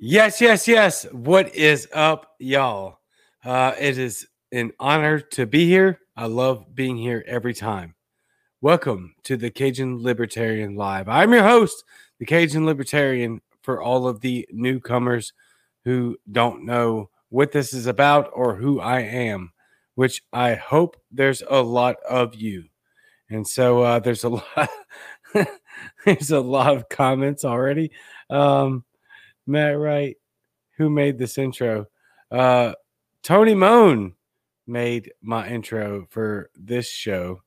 Yes, yes, yes. What is up, y'all? It is an honor to be here. I love being here every time. Welcome to the Cajun Libertarian Live. I'm your host, the Cajun Libertarian, for all of the newcomers who don't know what this is about or who I am, which I hope there's a lot of you. And so there's a lot there's a lot of comments already. Matt Wright, who made this intro? Tony Moan made my intro for this show.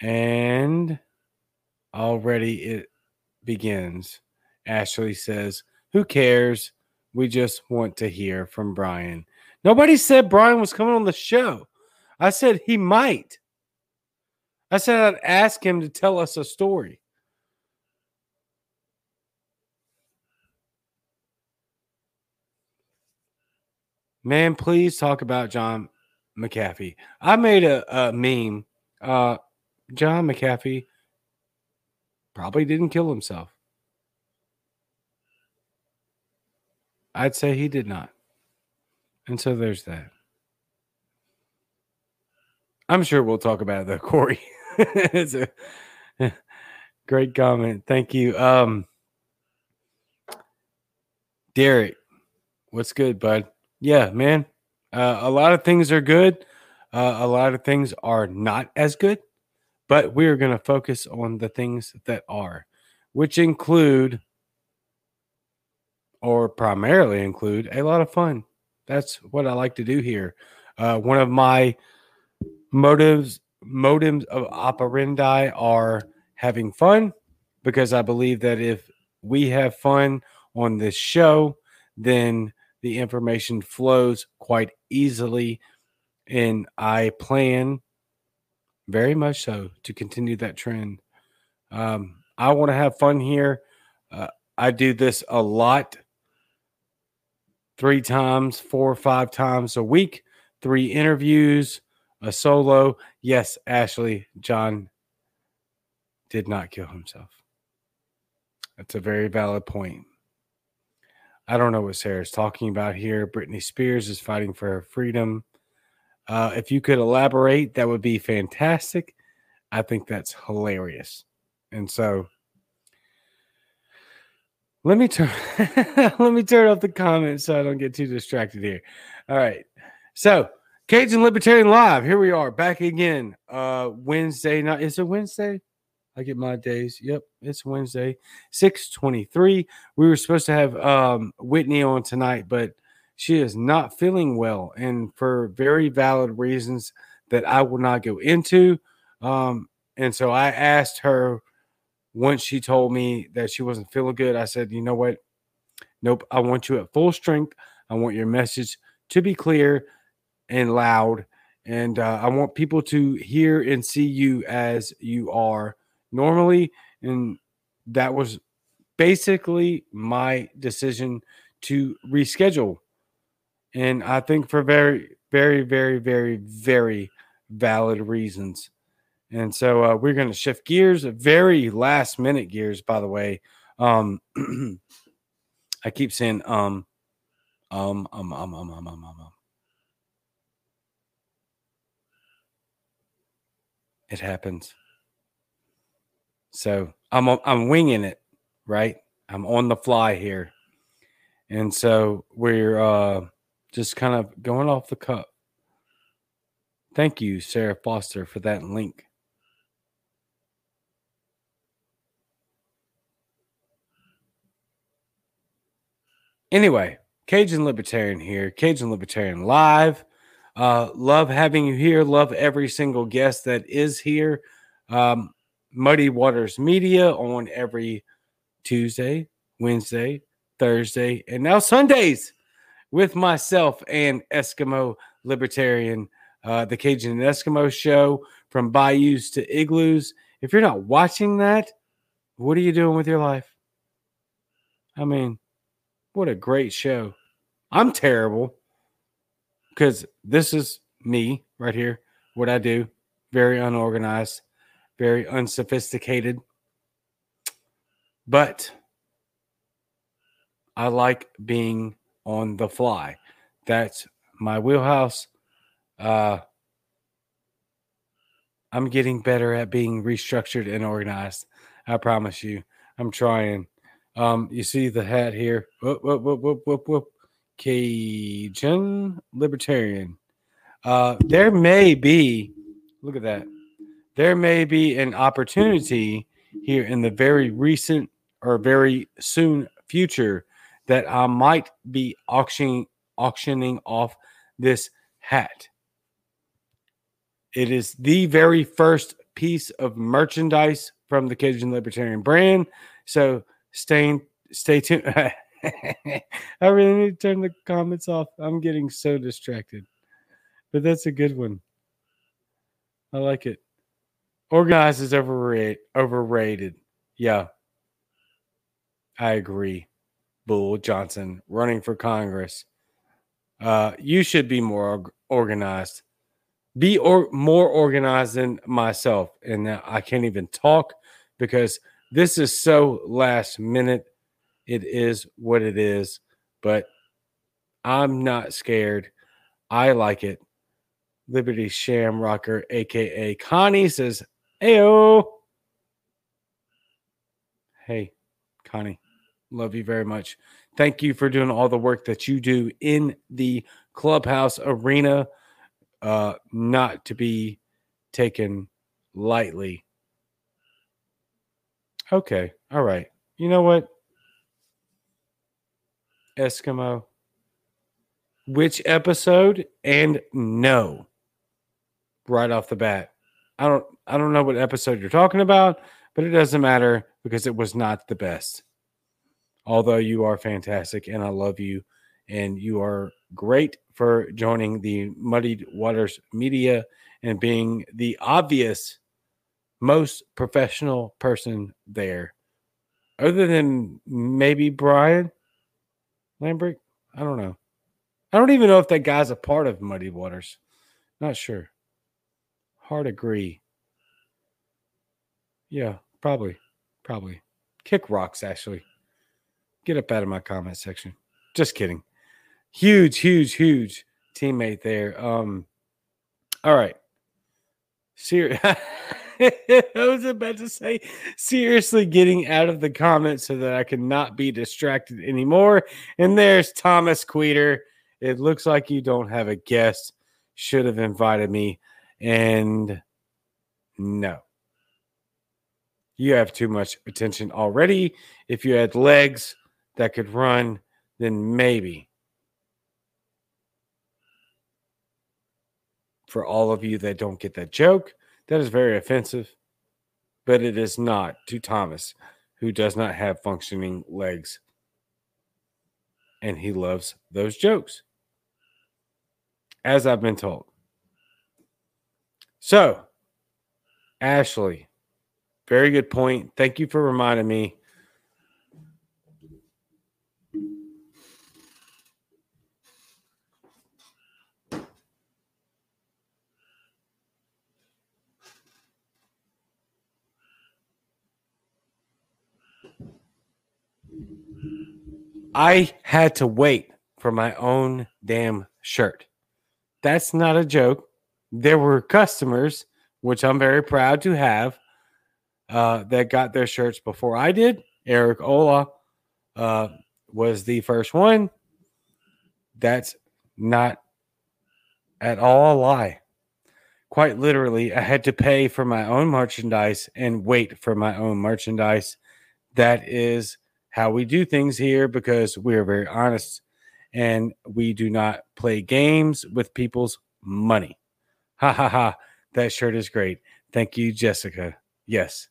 And already it begins. Ashley says, who cares? We just want to hear from Brian. Nobody said Brian was coming on the show. I said he might. I said I'd ask him to tell us a story. Man, please talk about John McAfee. I made a meme. John McAfee probably didn't kill himself. I'd say he did not. And so there's that. I'm sure we'll talk about it, though, Corey. It's a great comment. Thank you. Derek, what's good, bud? Yeah, man. A lot of things are good. A lot of things are not as good, but we're going to focus on the things that are, which include or primarily include a lot of fun. That's what I like to do here. One of my motives of operandi are having fun, because I believe that if we have fun on this show, then the information flows quite easily, and I plan very much so to continue that trend. I want to have fun here. I do this a lot, 3 times, 4 or 5 times a week, 3 interviews, a solo. Yes, Ashley, John did not kill himself. That's a very valid point. I don't know what Sarah's talking about here. Britney Spears is fighting for her freedom. If you could elaborate, that would be fantastic. I think that's hilarious. And so let me turn off the comments so I don't get too distracted here. All right. So Cajun Libertarian Live. Here we are back again. Wednesday night. Is it Wednesday? I get my days. Yep, it's Wednesday, 6:23. We were supposed to have Whitney on tonight, but she is not feeling well, and for very valid reasons that I will not go into. And so I asked her once she told me that she wasn't feeling good. I said, you know what? Nope, I want you at full strength. I want your message to be clear and loud, and I want people to hear and see you as you are normally, and that was basically my decision to reschedule. And I think for very, very, very, very, very valid reasons. And so we're going to shift gears, very last minute gears, by the way. I keep saying, It happens. So I'm winging it, right? I'm on the fly here. And so we're just kind of going off the cuff. Thank you, Sarah Foster, for that link. Anyway, Cajun Libertarian here, Cajun Libertarian Live. Love having you here. Love every single guest that is here. Muddy Waters Media on every Tuesday, Wednesday, Thursday, and now Sundays with myself and Eskimo Libertarian, the Cajun and Eskimo show from bayous to igloos. If you're not watching that, what are you doing with your life? I mean, what a great show. I'm terrible because this is me right here, what I do, very unorganized. Very unsophisticated, but I like being on the fly. That's my wheelhouse. I'm getting better at being restructured and organized. I promise you, I'm trying. You see the hat here. Whoop, whoop, whoop, whoop, whoop, whoop. Cajun Libertarian. There may be, look at that. There may be an opportunity here in the very recent or very soon future that I might be auctioning off this hat. It is the very first piece of merchandise from the Cajun Libertarian brand. So stay tuned. I really need to turn the comments off. I'm getting so distracted. But that's a good one. I like it. Organized is overrated. Yeah. I agree. Bull Johnson running for Congress. You should be more organized. Be more organized than myself. And now I can't even talk because this is so last minute. It is what it is. But I'm not scared. I like it. Liberty Shamrocker, a.k.a. Connie, says, "Ayo." Hey, Connie, love you very much. Thank you for doing all the work that you do in the clubhouse arena. Not to be taken lightly. Okay. All right. You know what? Eskimo. Which episode? And no. Right off the bat. I don't know what episode you're talking about, but it doesn't matter because it was not the best. Although you are fantastic and I love you and you are great for joining the Muddy Waters Media and being the obvious most professional person there. Other than maybe Brian Lambrick. I don't know. I don't even know if that guy's a part of Muddy Waters. Not sure. Hard agree. Yeah, probably. Kick rocks, actually. Get up out of my comment section. Just kidding. Huge teammate there. All right. I was about to say, seriously getting out of the comments so that I could not be distracted anymore. And there's Thomas Queter. It looks like you don't have a guest. Should have invited me. And no. You have too much attention already. If you had legs that could run, then maybe. For all of you that don't get that joke, that is very offensive, but it is not to Thomas, who does not have functioning legs. And he loves those jokes, as I've been told. So, Ashley, very good point. Thank you for reminding me. I had to wait for my own damn shirt. That's not a joke. There were customers, which I'm very proud to have, that got their shirts before I did. Eric Ola was the first one. That's not at all a lie. Quite literally, I had to pay for my own merchandise and wait for my own merchandise. That is how we do things here because we are very honest and we do not play games with people's money. Ha ha ha. That shirt is great. Thank you, Jessica. Yes.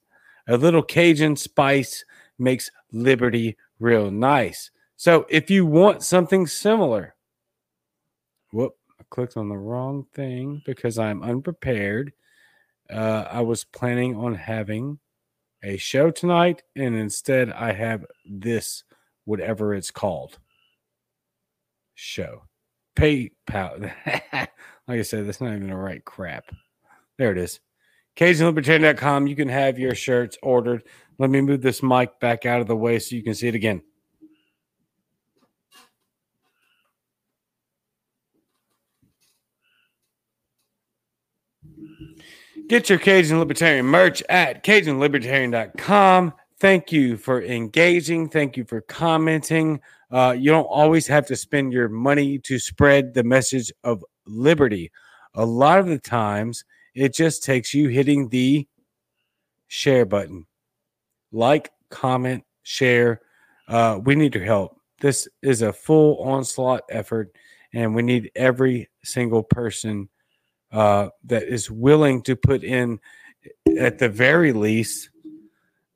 A little Cajun spice makes Liberty real nice. So if you want something similar. Whoop. I clicked on the wrong thing because I'm unprepared. I was planning on having a show tonight, and instead I have this, whatever it's called, show. PayPal. Like I said, that's not even the right crap. There it is. CajunLibertarian.com. You can have your shirts ordered. Let me move this mic back out of the way so you can see it again. Get your Cajun Libertarian merch at CajunLibertarian.com. Thank you for engaging. Thank you for commenting. You don't always have to spend your money to spread the message of liberty. A lot of the times, it just takes you hitting the share button. Like, comment, share. We need your help. This is a full onslaught effort, and we need every single person that is willing to put in, at the very least,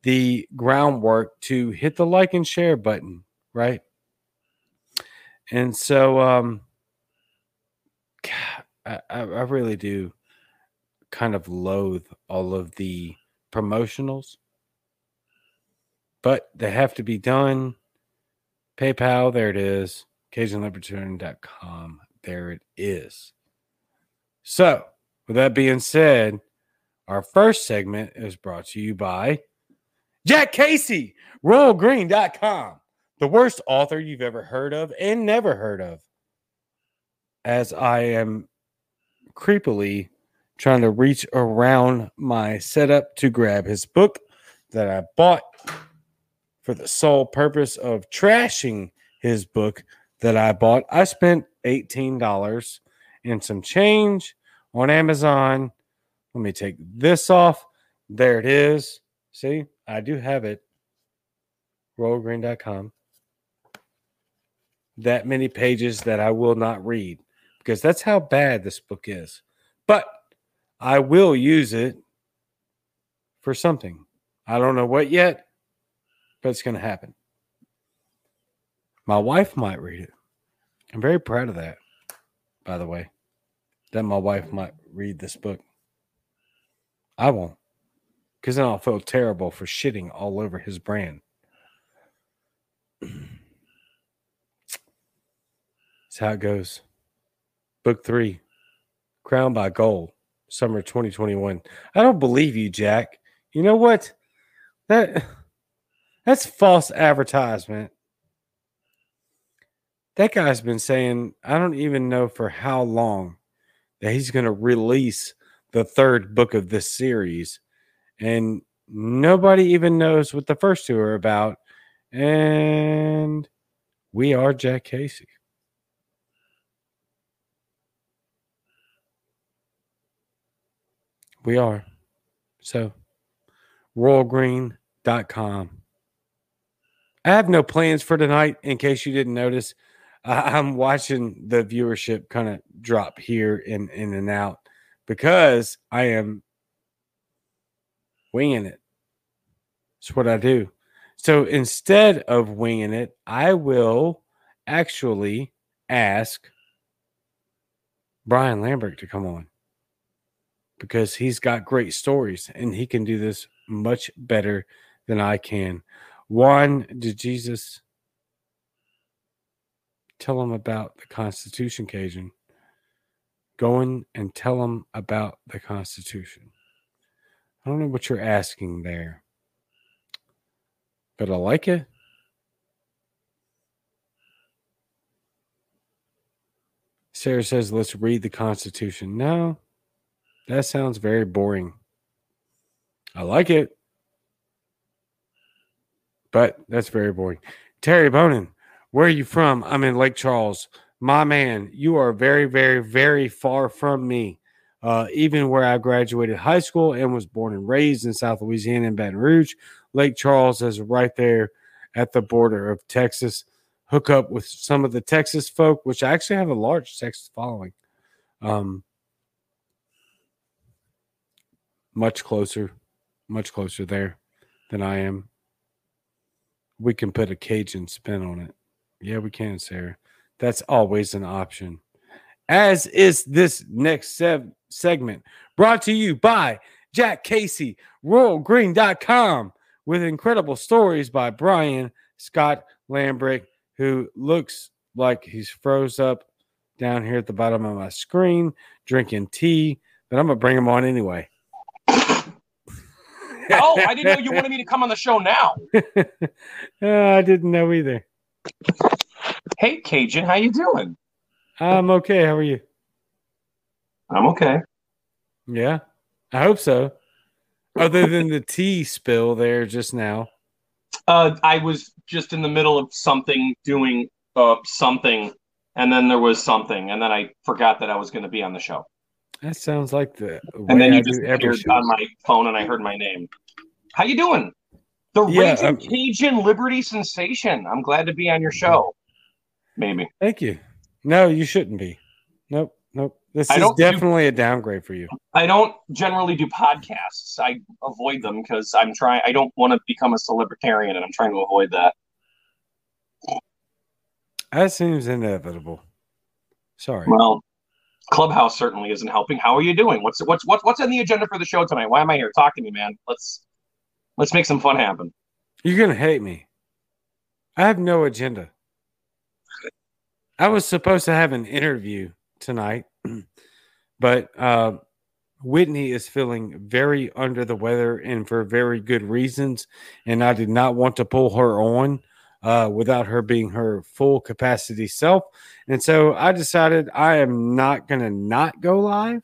the groundwork to hit the like and share button, right? And so, God, I really do kind of loathe all of the promotionals, but they have to be done. PayPal, there it is. CajunLibertarian.com, there it is. So, with that being said, our first segment is brought to you by Jack Casey, RoyalGreen.com, the worst author you've ever heard of and never heard of. As I am creepily trying to reach around my setup to grab his book that I bought for the sole purpose of trashing his book that I bought. I spent $18 and some change on Amazon. Let me take this off. There it is. See, I do have it. RoyalGreen.com. That many pages that I will not read because that's how bad this book is. But I will use it for something. I don't know what yet, but it's going to happen. My wife might read it. I'm very proud of that, by the way, that my wife might read this book. I won't, because then I'll feel terrible for shitting all over his brand. That's how it goes. Book 3, Crowned by Gold, summer 2021. I don't believe you, Jack. You know what? That's false advertisement. That guy's been saying, I don't even know for how long, that he's going to release the third book of this series. And nobody even knows what the first two are about. And we are Jack Casey. We are. So, RoyalGreen.com. I have no plans for tonight, in case you didn't notice. I'm watching the viewership kind of drop here in and out because I am winging it. It's what I do. So instead of winging it, I will actually ask Brian Lambrick to come on because he's got great stories and he can do this much better than I can. One, did Jesus tell him about the Constitution, Cajun? Go in and tell him about the Constitution. I don't know what you're asking there, but I like it. Sarah says, let's read the Constitution. No, that sounds very boring. I like it, but that's very boring. Terry Bonin, where are you from? I'm in Lake Charles. My man, you are very, very, very far from me. Even where I graduated high school and was born and raised in South Louisiana in Baton Rouge, Lake Charles is right there at the border of Texas. Hook up with some of the Texas folk, which I actually have a large Texas following. Much closer there than I am. We can put a Cajun spin on it. Yeah, we can, Sarah. That's always an option. As is this next segment, brought to you by Jack Casey, RoyalGreen.com, with incredible stories by Brian Scott Lambrick, who looks like he's froze up down here at the bottom of my screen, drinking tea, but I'm going to bring him on anyway. Oh, I didn't know you wanted me to come on the show now. I didn't know either. Hey, Cajun, how you doing? I'm okay. How are you? I'm okay. Yeah, I hope so. Other than the tea spill there just now. I was just in the middle of something, doing something, and then there was something, and then I forgot that I was going to be on the show. That sounds like the way. And then you just appeared on my phone, and I heard my name. How you doing? The raging Cajun Liberty sensation. I'm glad to be on your show. Maybe. Thank you. No, you shouldn't be. Nope. This is definitely a downgrade for you. I don't generally do podcasts. I avoid them because I don't want to become a celebrity, and I'm trying to avoid that. That seems inevitable. Sorry. Well, Clubhouse certainly isn't helping. How are you doing? What's on the agenda for the show tonight? Why am I here? Talk to me, man. Let's make some fun happen. You're gonna hate me. I have no agenda. I was supposed to have an interview tonight, but Whitney is feeling very under the weather and for very good reasons, and I did not want to pull her on without her being her full capacity self, and so I decided I am not going to not go live,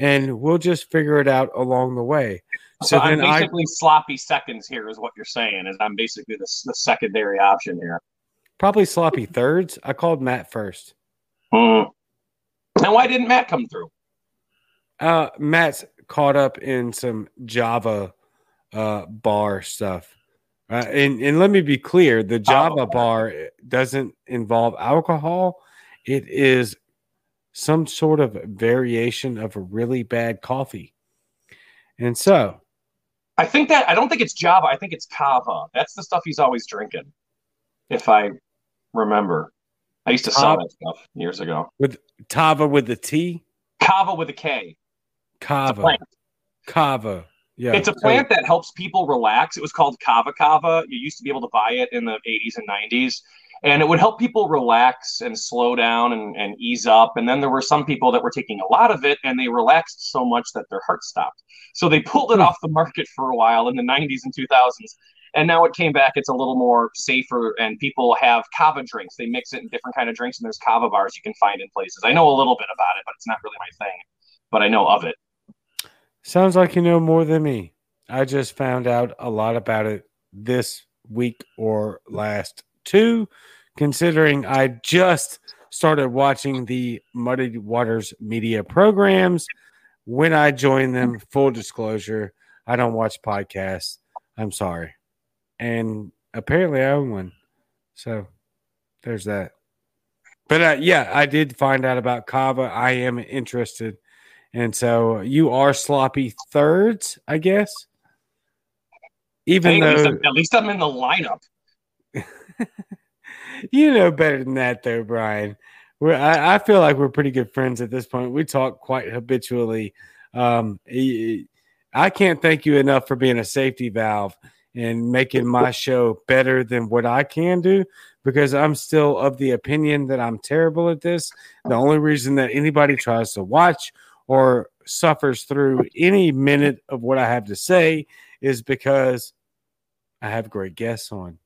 and we'll just figure it out along the way. So I'm basically sloppy seconds here is what you're saying, is I'm basically the secondary option here. Probably sloppy thirds. I called Matt first. And why didn't Matt come through? Matt's caught up in some Java bar stuff. And let me be clear, the Java bar doesn't involve alcohol. It is some sort of variation of a really bad coffee. And so I don't think it's Java. I think it's Cava. That's the stuff he's always drinking, if I remember. I used to sell that stuff years ago. With Tava with the T? Cava with a K. Cava. Yeah. It's a plant that helps people relax. It was called Cava Cava. You used to be able to buy it in the 80s and 90s. And it would help people relax and slow down and ease up. And then there were some people that were taking a lot of it, and they relaxed so much that their heart stopped. So they pulled it off the market for a while in the 90s and 2000s. And now it came back. It's a little more safer, and people have cava drinks. They mix it in different kind of drinks, and there's cava bars you can find in places. I know a little bit about it, but it's not really my thing. But I know of it. Sounds like you know more than me. I just found out a lot about it this week or last two, considering I just started watching the Muddy Waters Media programs. When I joined them, full disclosure, I don't watch podcasts. I'm sorry. And apparently I own one. So there's that. But yeah, I did find out about Cava. I am interested. And so you are sloppy thirds, I guess. At least I'm in the lineup. You know better than that, though, Brian. I feel like we're pretty good friends at this point. We talk quite habitually. I can't thank you enough for being a safety valve and making my show better than what I can do, because I'm still of the opinion that I'm terrible at this. The only reason that anybody tries to watch or suffers through any minute of what I have to say is because I have great guests on.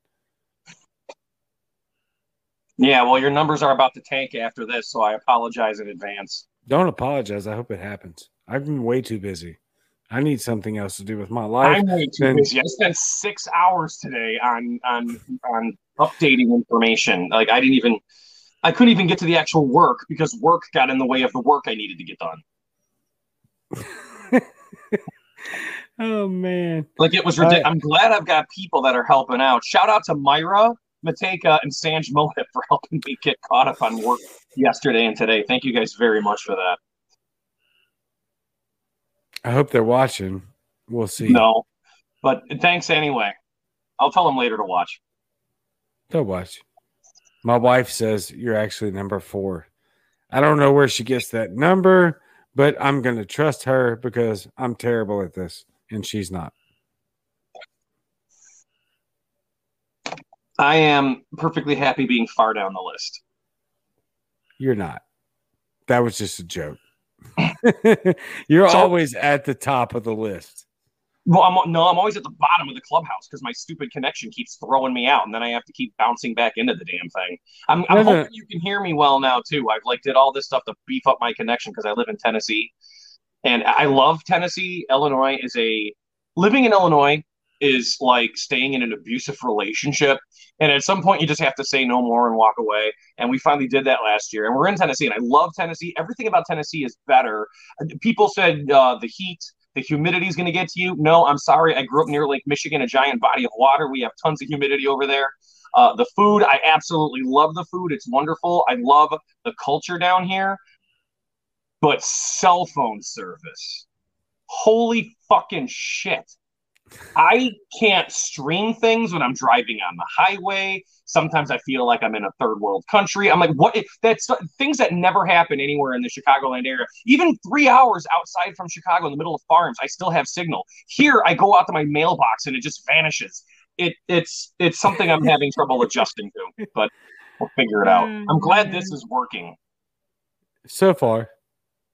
Yeah, well, your numbers are about to tank after this, so I apologize in advance. Don't apologize. I hope it happens. I've been way too busy. I need something else to do with my life. I'm way too busy. I spent 6 hours today on updating information. Like I couldn't even get to the actual work because work got in the way of the work I needed to get done. Oh man! Like it was ridiculous. I'm glad I've got people that are helping out. Shout out to Myra Mateka and Sanj Mohit for helping me get caught up on work yesterday and today. Thank you guys very much for that. I hope they're watching. We'll see. No, but thanks anyway. I'll tell them later to watch. They'll watch. My wife says you're actually number 4. I don't know where she gets that number, but I'm going to trust her because I'm terrible at this, and she's not. I am perfectly happy being far down the list. You're not. That was just a joke. You're always at the top of the list. Well, I'm always at the bottom of the clubhouse because my stupid connection keeps throwing me out, and then I have to keep bouncing back into the damn thing. I'm hoping you can hear me well now too. I've did all this stuff to beef up my connection because I live in Tennessee, And I love Tennessee. Illinois is a living in Illinois is like staying in an abusive relationship. And at some point you just have to say no more and walk away. And we finally did that last year, and we're in Tennessee, and I love Tennessee. Everything about Tennessee is better. People said the heat, the humidity is going to get to you. No, I'm sorry. I grew up near Lake Michigan, a giant body of water. We have tons of humidity over there. The food, I absolutely love the food. It's wonderful. I love the culture down here, but cell phone service. Holy fucking shit. I can't stream things when I'm driving on the highway. Sometimes I feel like I'm in a third world country. I'm like, what? That's things that never happen anywhere in the Chicagoland area. Even 3 hours outside from Chicago in the middle of farms, I still have signal. Here, I go out to my mailbox and it just vanishes. It's something I'm having trouble adjusting to, but we'll figure it out. I'm glad this is working. So far.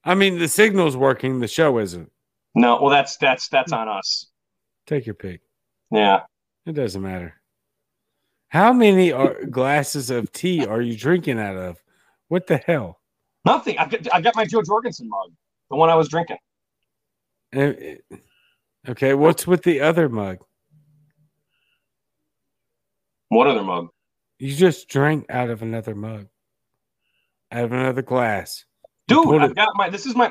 I mean, the signal's working. The show isn't. No, well, that's on us. Take your pick. Yeah. It doesn't matter. How many glasses of tea are you drinking out of? What the hell? Nothing. I got my Joe Jorgensen mug, the one I was drinking. Okay, what's with the other mug? What other mug? You just drank out of another mug. Out of another glass. Dude, I've got my, this is my,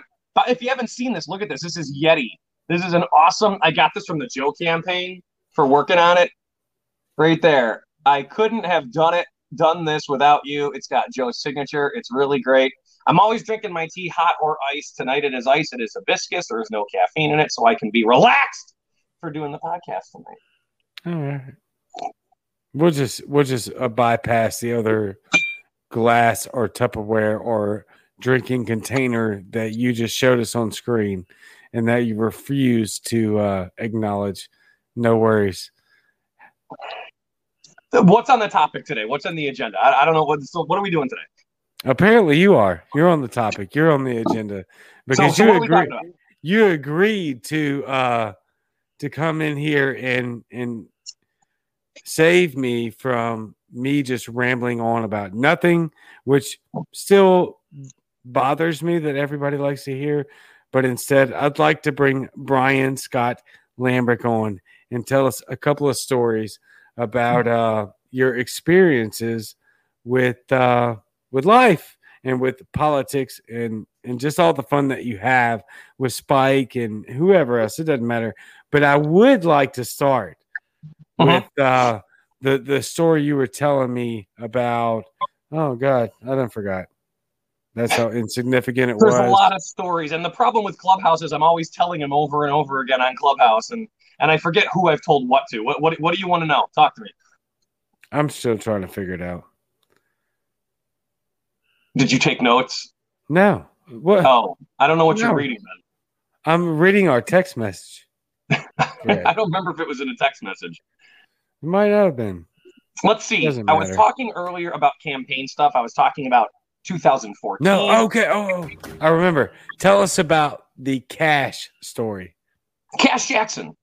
if you haven't seen this, look at this. This is Yeti. This is an awesome, I got this from the Joe campaign for working on it. Right there. I couldn't have done this without you. It's got Joe's signature. It's really great. I'm always drinking my tea hot or iced. Tonight it is ice. It is hibiscus. There is no caffeine in it, so I can be relaxed for doing the podcast tonight. All right. We'll just bypass the other glass or Tupperware or drinking container that you just showed us on screen and that you refuse to acknowledge. No worries. What's on the topic today? What's on the agenda? I don't know. What are we doing today? Apparently you are. You're on the topic. You're on the agenda. Because so you agreed to come in here and save me from me just rambling on about nothing, which still bothers me that everybody likes to hear. But instead, I'd like to bring Brian Scott Lambrick on and tell us a couple of stories about your experiences with life and with politics and just all the fun that you have with Spike and whoever else. It doesn't matter. But I would like to start with the story you were telling me about. Oh, God, I done forgot. That's how insignificant it was. There's a lot of stories. And the problem with Clubhouse is I'm always telling them over and over again on Clubhouse. And I forget who I've told what to. What do you want to know? Talk to me. I'm still trying to figure it out. Did you take notes? No. What? Oh, I don't know what you're reading then. I'm reading our text message. I don't remember if it was in a text message. It might not have been. Let's see. I was talking earlier about campaign stuff. I was talking about 2014. No, okay. Oh, I remember. Tell us about the Cash story. Cash Jackson.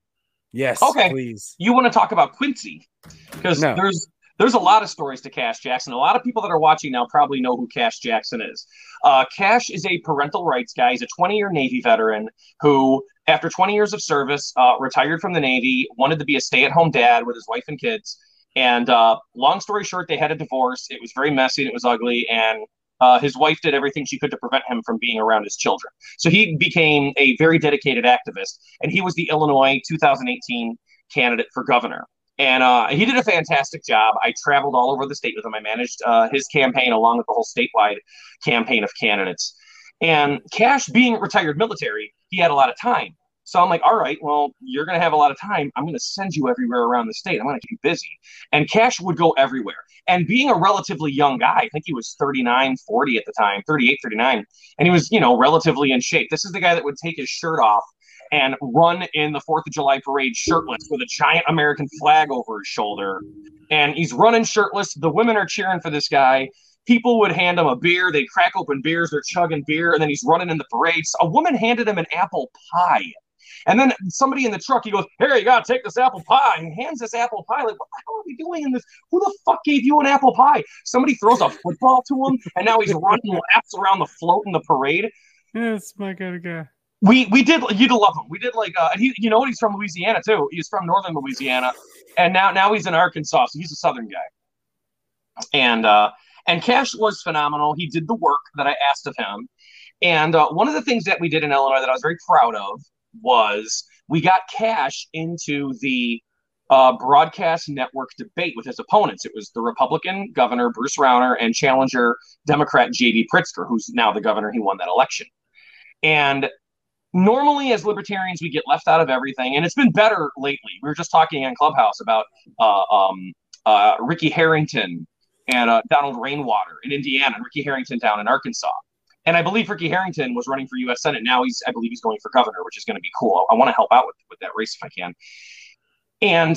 Yes. Okay. Please. You want to talk about Quincy? Because there's a lot of stories to Cash Jackson. A lot of people that are watching now probably know who Cash Jackson is. Cash is a parental rights guy. He's a 20-year Navy veteran who, after 20 years of service, retired from the Navy, wanted to be a stay-at-home dad with his wife and kids. And long story short, they had a divorce. It was very messy and it was ugly. And his wife did everything she could to prevent him from being around his children. So he became a very dedicated activist, and he was the Illinois 2018 candidate for governor. And he did a fantastic job. I traveled all over the state with him. I managed his campaign along with the whole statewide campaign of candidates. And Cash, being retired military, he had a lot of time. So I'm like, all right, well, you're going to have a lot of time. I'm going to send you everywhere around the state. I'm going to keep you busy. And Cash would go everywhere. And being a relatively young guy, I think he was 40 at the time, 38, 39. And he was, relatively in shape. This is the guy that would take his shirt off and run in the 4th of July parade shirtless with a giant American flag over his shoulder. And he's running shirtless. The women are cheering for this guy. People would hand him a beer. They crack open beers. They're chugging beer. And then he's running in the parade. So a woman handed him an apple pie. And then somebody in the truck, he goes, "Here, you got to take this apple pie." And hands this apple pie. Like, what the hell are we doing in this? Who the fuck gave you an apple pie? Somebody throws a football to him, and now he's running laps around the float in the parade. Yes, my kind of guy. We did. You'd love him. We did like, and he, you know what? He's from Louisiana too. He's from northern Louisiana, and now he's in Arkansas. So he's a southern guy. And Cash was phenomenal. He did the work that I asked of him. And one of the things that we did in Illinois that I was very proud of was we got Cash into the broadcast network debate with his opponents. It was the Republican governor, Bruce Rauner, and challenger Democrat J.B. Pritzker, who's now the governor. He won that election. And normally as libertarians, we get left out of everything. And it's been better lately. We were just talking on Clubhouse about Ricky Harrington and Donald Rainwater in Indiana, and Ricky Harrington down in Arkansas. And I believe Ricky Harrington was running for U.S. Senate. Now I believe he's going for governor, which is going to be cool. I want to help out with that race if I can. And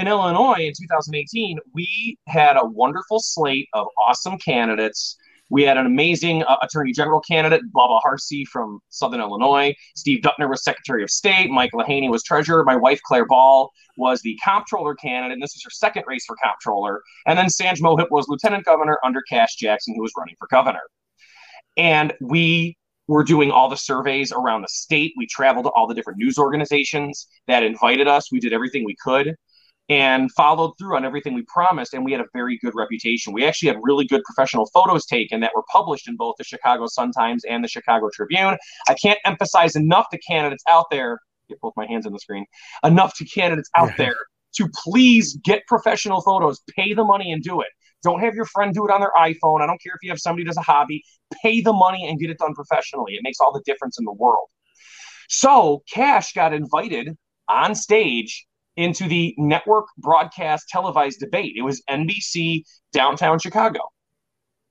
in Illinois in 2018, we had a wonderful slate of awesome candidates. We had an amazing attorney general candidate, Baba Harsey from Southern Illinois. Steve Duttner was Secretary of State. Mike Lahaney was treasurer. My wife, Claire Ball, was the comptroller candidate. And this was her second race for comptroller. And then Sanj Mohit was lieutenant governor under Cash Jackson, who was running for governor. And we were doing all the surveys around the state. We traveled to all the different news organizations that invited us. We did everything we could and followed through on everything we promised, and we had a very good reputation. We actually had really good professional photos taken that were published in both the Chicago Sun-Times and the Chicago Tribune. I can't emphasize enough to candidates out there, get both my hands on the screen, enough to candidates out there to please get professional photos, pay the money and do it. Don't have your friend do it on their iPhone. I don't care if you have somebody who does a hobby, pay the money and get it done professionally. It makes all the difference in the world. So Cash got invited on stage into the network broadcast televised debate. It was NBC downtown Chicago.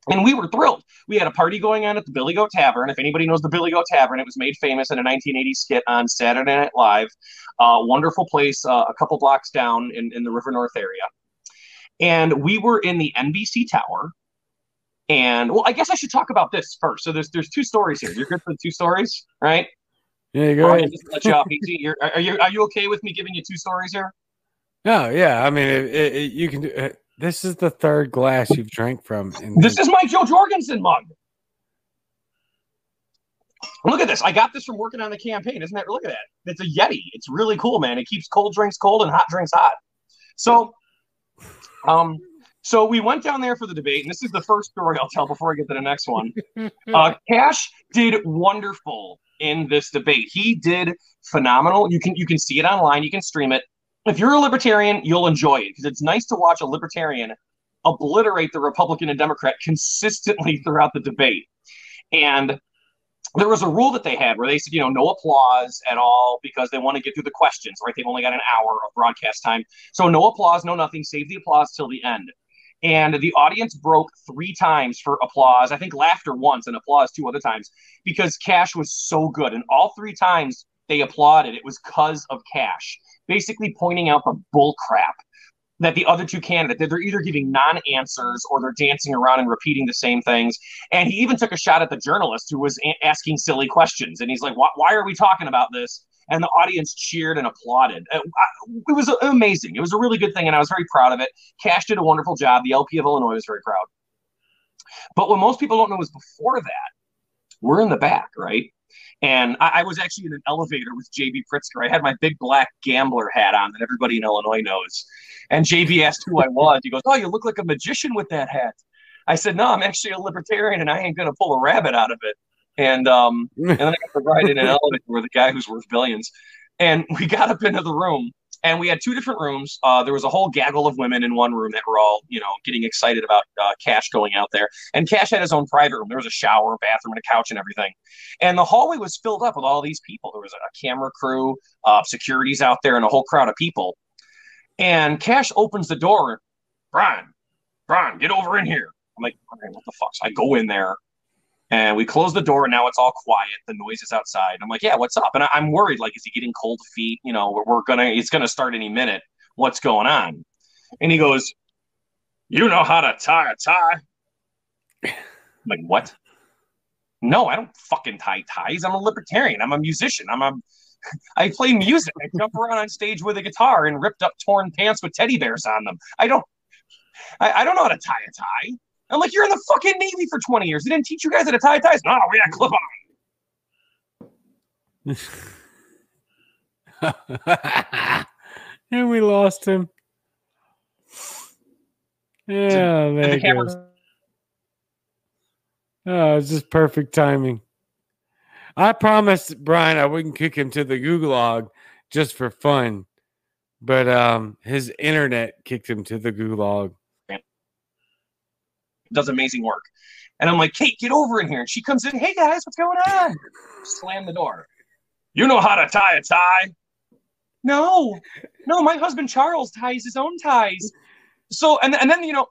And we were thrilled. We had a party going on at the Billy Goat Tavern. If anybody knows the Billy Goat Tavern, it was made famous in a 1980 skit on Saturday Night Live. Wonderful place, a couple blocks down in the River North area. And we were in the NBC tower. And, well, I guess I should talk about this first. So there's two stories here. You're good for the two stories, right? Yeah, you go ahead. Just let you off easy. Are you okay with me giving you two stories here? No, yeah. I mean, you can do it. This is the third glass you've drank from. This is my Joe Jorgensen mug. Look at this. I got this from working on the campaign. Isn't that? Look at that. It's a Yeti. It's really cool, man. It keeps cold drinks cold and hot drinks hot. So we went down there for the debate, and this is the first story I'll tell before I get to the next one. Cash did wonderful in this debate. He did phenomenal. You can see it online. You can stream it. If you're a libertarian, you'll enjoy it because it's nice to watch a libertarian obliterate the Republican and Democrat consistently throughout the debate. And there was a rule that they had where they said, no applause at all because they want to get through the questions, right? They've only got an hour of broadcast time. So no applause, no nothing, save the applause till the end. And the audience broke three times for applause. I think laughter once and applause two other times because Cash was so good. And all three times they applauded. It was because of Cash, basically pointing out the bull crap that the other two candidates, that they're either giving non-answers or they're dancing around and repeating the same things. And he even took a shot at the journalist who was asking silly questions. And he's like, why are we talking about this? And the audience cheered and applauded. It was amazing. It was a really good thing, and I was very proud of it. Cash did a wonderful job. The LP of Illinois was very proud. But what most people don't know is before that, we're in the back, right? And I was actually in an elevator with J.B. Pritzker. I had my big black gambler hat on that everybody in Illinois knows. And J.B. asked who I was. He goes, oh, you look like a magician with that hat. I said, no, I'm actually a libertarian, and I ain't going to pull a rabbit out of it. And then I got to ride in an elevator with a guy who's worth billions. And we got up into the room, and we had two different rooms. There was a whole gaggle of women in one room that were all, getting excited about Cash going out there. And Cash had his own private room. There was a shower, a bathroom, and a couch and everything. And the hallway was filled up with all these people. There was a camera crew, securities out there, and a whole crowd of people. And Cash opens the door. Brian, get over in here. I'm like, Brian, what the fuck? So I go in there. And we close the door, and now it's all quiet. The noise is outside. I'm like, yeah, what's up? And I'm worried, like, is he getting cold feet? It's going to start any minute. What's going on? And he goes, you know how to tie a tie. I'm like, what? No, I don't fucking tie ties. I'm a libertarian. I'm a musician. I play music. I jump around on stage with a guitar in ripped up torn pants with teddy bears on them. I don't know how to tie a tie. I'm like, you're in the fucking Navy for 20 years. They didn't teach you guys how to tie ties. No, we got clip on. And we lost him. Yeah, there it goes. Oh, it's just perfect timing. I promised Brian I wouldn't kick him to the Google Hog just for fun, but his internet kicked him to the Google Hog. Does amazing work. And I'm like, Kate, get over in here. And she comes in, hey guys, what's going on? Slam the door. You know how to tie a tie. No, my husband Charles ties his own ties. So, and then, you know,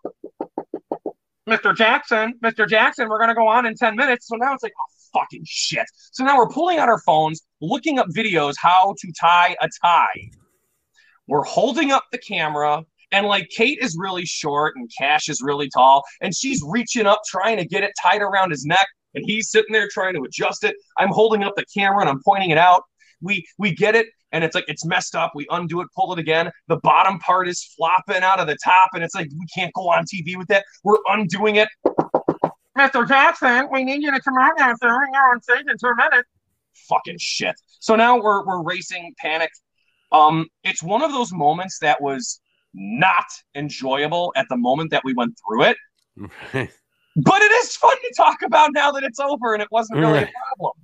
Mr. Jackson, we're going to go on in 10 minutes. So now it's like, oh, fucking shit. So now we're pulling out our phones, looking up videos, how to tie a tie. We're holding up the camera. And like Kate is really short and Cash is really tall, and she's reaching up trying to get it tied around his neck, and he's sitting there trying to adjust it. I'm holding up the camera and I'm pointing it out. We get it, and it's like it's messed up. We undo it, pull it again. The bottom part is flopping out of the top, and it's like we can't go on TV with that. We're undoing it. Mr. Jackson, we need you to come out now, sir. You're on stage in 2 minutes. Fucking shit. So now we're racing, panic. It's one of those moments that was not enjoyable at the moment that we went through it. Right. But it is fun to talk about now that it's over and it wasn't really a problem.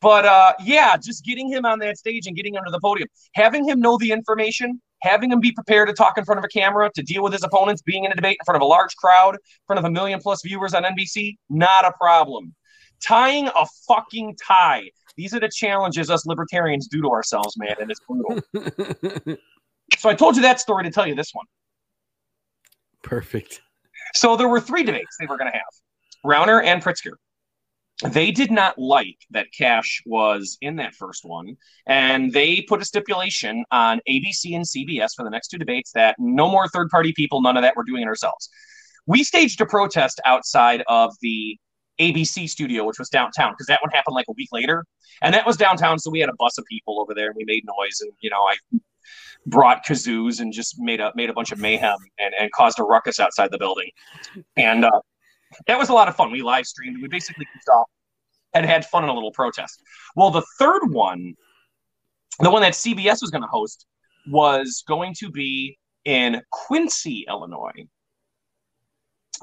But yeah, just getting him on that stage and getting under the podium, having him know the information, having him be prepared to talk in front of a camera, to deal with his opponents, being in a debate in front of a large crowd, in front of 1 million+ viewers on NBC, not a problem. Tying a fucking tie. These are the challenges us libertarians do to ourselves, man, and it's brutal. So I told you that story to tell you this one. Perfect. So there were 3 debates they were going to have, Rauner and Pritzker. They did not like that Cash was in that first one, and they put a stipulation on ABC and CBS for the next 2 debates that no more third-party people, none of that, we're doing it ourselves. We staged a protest outside of the ABC studio, which was downtown, because that one happened like a week later, and that was downtown, so we had a bus of people over there, and we made noise, and, you know, I brought kazoos and just made a bunch of mayhem and caused a ruckus outside the building. And that was a lot of fun. We live streamed. We basically kicked off and had fun in a little protest. Well, the third one, the one that CBS was going to host, was going to be in Quincy, Illinois.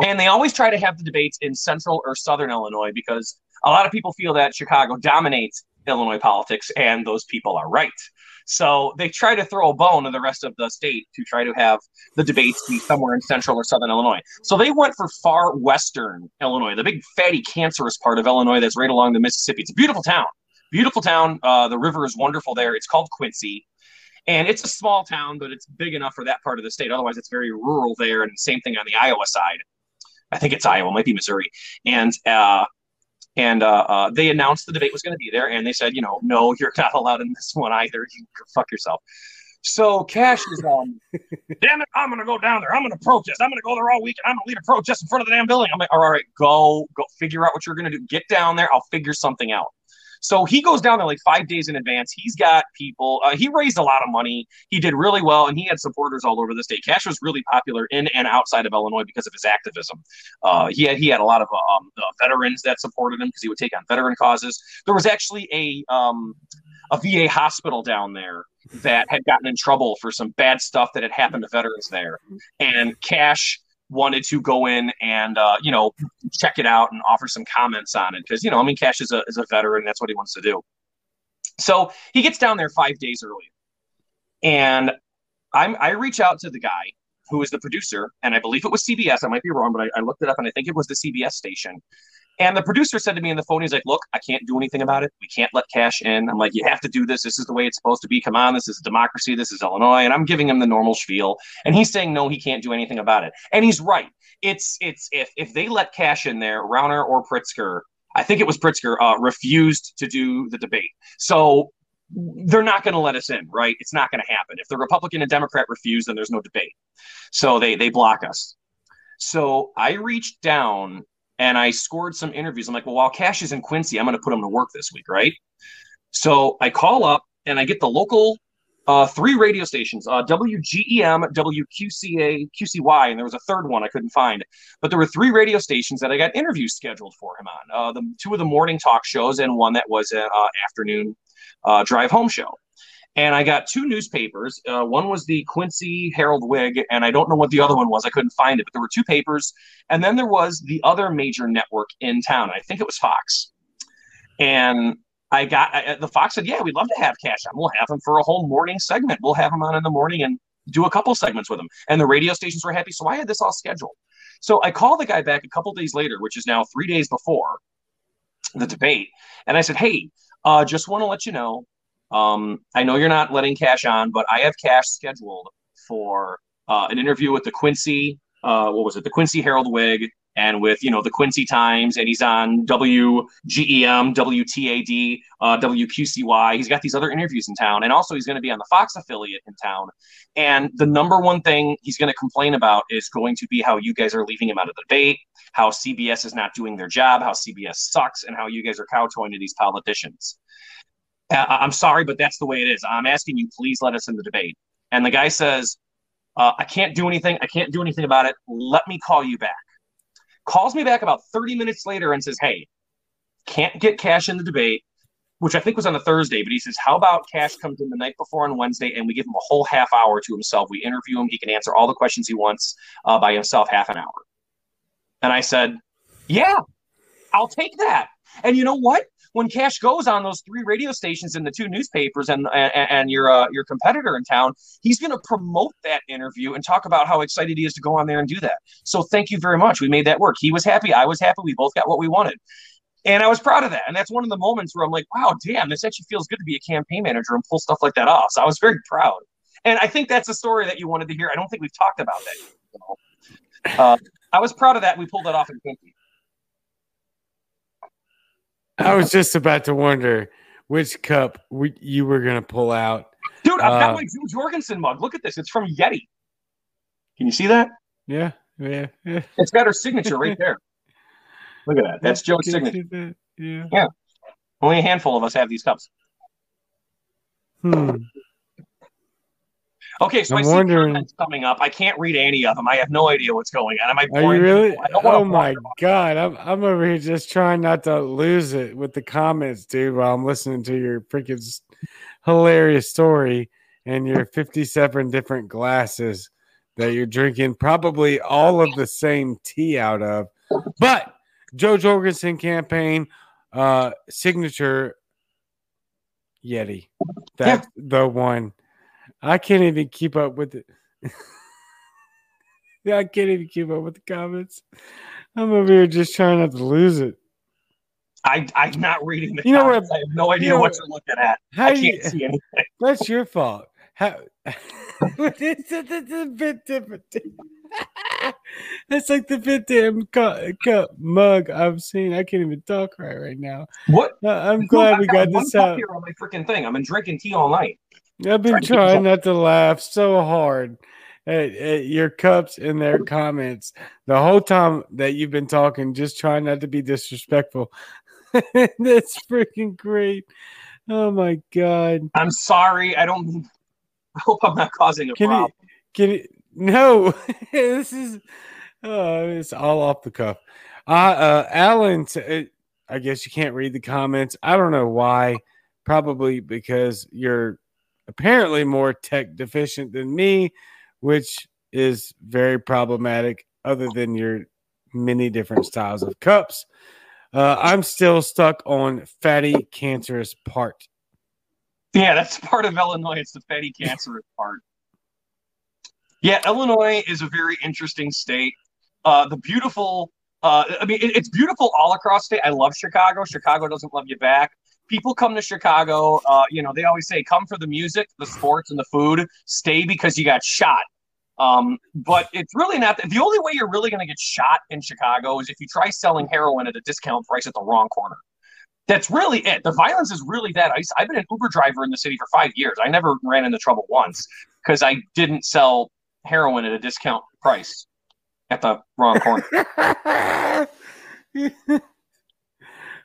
And they always try to have the debates in central or southern Illinois because a lot of people feel that Chicago dominates Illinois politics, and those people are right. So they try to throw a bone to the rest of the state to try to have the debates be somewhere in central or southern Illinois. So they went for far western Illinois, the big fatty cancerous part of Illinois that's right along the Mississippi. It's a beautiful town. Beautiful town. The river is wonderful there. It's called Quincy. And it's a small town, but it's big enough for that part of the state. Otherwise, it's very rural there. And same thing on the Iowa side. I think it's Iowa, might be Missouri. And they announced the debate was going to be there, and they said, you know, no, you're not allowed in this one either. You can fuck yourself. So Cash is on, damn it, I'm going to go down there. I'm going to protest. I'm going to go there all week, and I'm going to lead a protest in front of the damn building. I'm like, all right, go figure out what you're going to do. Get down there. I'll figure something out. So he goes down there like 5 days in advance. He's got people. He raised a lot of money. He did really well, and he had supporters all over the state. Cash was really popular in and outside of Illinois because of his activism. He had a lot of veterans that supported him because he would take on veteran causes. There was actually a VA hospital down there that had gotten in trouble for some bad stuff that had happened to veterans there, and Cash wanted to go in and, you know, check it out and offer some comments on it. Because, you know, I mean, Cash is a veteran. That's what he wants to do. So he gets down there 5 days early. And I reach out to the guy who is the producer. And I believe it was CBS. I might be wrong, but I looked it up, and I think it was the CBS station. And the producer said to me on the phone, he's like, look, I can't do anything about it. We can't let Cash in. I'm like, you have to do this. This is the way it's supposed to be. Come on. This is democracy. This is Illinois. And I'm giving him the normal spiel. And he's saying, no, he can't do anything about it. And he's right. It's if they let Cash in there, Rauner or Pritzker, I think it was Pritzker, refused to do the debate. So they're not going to let us in, right? It's not going to happen. If the Republican and Democrat refuse, then there's no debate. So they block us. So I reached down and I scored some interviews. I'm like, well, while Cash is in Quincy, I'm going to put him to work this week, right? So I call up and I get the local 3 radio stations, WGEM, WQCY, and there was a third one I couldn't find. But there were 3 radio stations that I got interviews scheduled for him on, 2 of the morning talk shows and 1 that was an afternoon drive home show. And I got two newspapers. One was the Quincy Herald Whig, and I don't know what the other one was. I couldn't find it, but there were two papers. And then there was the other major network in town. I think it was Fox. And I got the Fox said, yeah, we'd love to have Cash on. We'll have him for a whole morning segment. We'll have him on in the morning and do a couple segments with him. And the radio stations were happy. So I had this all scheduled. So I called the guy back a couple days later, which is now 3 days before the debate. And I said, hey, just want to let you know, I know you're not letting Cash on, but I have Cash scheduled for an interview with the Quincy, the Quincy Herald Whig, and with, the Quincy Times, and he's on WGEM, WTAD, WQCY. He's got these other interviews in town, and also he's going to be on the Fox affiliate in town. And the number one thing he's going to complain about is going to be how you guys are leaving him out of the debate, how CBS is not doing their job, how CBS sucks, and how you guys are kowtowing to these politicians. I'm sorry, but that's the way it is. I'm asking you, please let us in the debate. And the guy says, I can't do anything. I can't do anything about it. Let me call you back. Calls me back about 30 minutes later and says, hey, can't get Cash in the debate, which I think was on a Thursday. But he says, how about Cash comes in the night before on Wednesday, and we give him a whole half hour to himself. We interview him. He can answer all the questions he wants by himself, half an hour. And I said, yeah, I'll take that. And you know what? When Cash goes on those three radio stations and the two newspapers and your competitor in town, he's going to promote that interview and talk about how excited he is to go on there and do that. So thank you very much. We made that work. He was happy. I was happy. We both got what we wanted. And I was proud of that. And that's one of the moments where I'm like, wow, damn, this actually feels good to be a campaign manager and pull stuff like that off. So I was very proud. And I think that's a story that you wanted to hear. I don't think we've talked about that. So, I was proud of that. We pulled that off in Kentucky. I was just about to wonder which cup you were going to pull out. Dude, I've got my Joe Jorgensen mug. Look at this. It's from Yeti. Can you see that? Yeah. It's got her signature right there. Look at that. That's Joe's signature. Yeah. Only a handful of us have these cups. Okay, so I'm wondering, comments coming up. I can't read any of them. I have no idea what's going on. Am I boring? Are you really? Oh my God. I'm over here just trying not to lose it with the comments, dude, while I'm listening to your freaking hilarious story and your 57 different glasses that you're drinking, probably all of the same tea out of. But Joe Jorgensen campaign signature Yeti. That's the one. I can't even keep up with it. I can't even keep up with the comments. I'm over here just trying not to lose it. I'm not reading the comments. What? I have no idea what you're looking at. I can't see anything. That's your fault. It's a bit different. That's like the fifth damn mug I've seen. I can't even talk right now. What? I'm glad we got this out. Here on my freaking thing. I've been drinking tea all night. I've been trying not to laugh so hard at your cups and their comments the whole time that you've been talking, just trying not to be disrespectful. That's freaking great. Oh, my God. I'm sorry. I hope I'm not causing a problem. No. This is it's all off the cuff. Alan, I guess you can't read the comments. I don't know why. Probably because you're apparently more tech deficient than me, which is very problematic other than your many different styles of cups. I'm still stuck on fatty cancerous part. Yeah, that's part of Illinois. It's the fatty cancerous part. Yeah, Illinois is a very interesting state. The beautiful, it's beautiful all across state. I love Chicago. Chicago doesn't love you back. People come to Chicago, they always say, come for the music, the sports, and the food. Stay because you got shot. But it's really not the only way you're really going to get shot in Chicago is if you try selling heroin at a discount price at the wrong corner. That's really it. The violence is really that. I've been an Uber driver in the city for 5 years. I never ran into trouble once because I didn't sell heroin at a discount price at the wrong corner.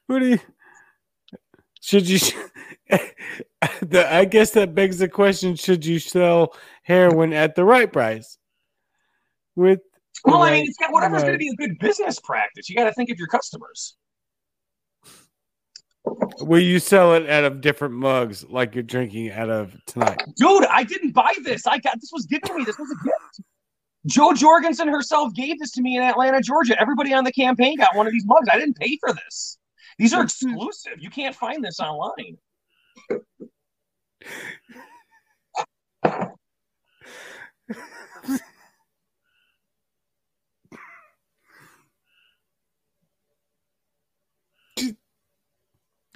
What do you... Should you? I guess that begs the question: should you sell heroin at the right price? It's got whatever's going to be a good business practice. You got to think of your customers. Will you sell it out of different mugs like you're drinking out of tonight? Dude, I didn't buy this. I got this was given to me. This was a gift. Joe Jorgensen herself gave this to me in Atlanta, Georgia. Everybody on the campaign got one of these mugs. I didn't pay for this. These are exclusive. You can't find this online.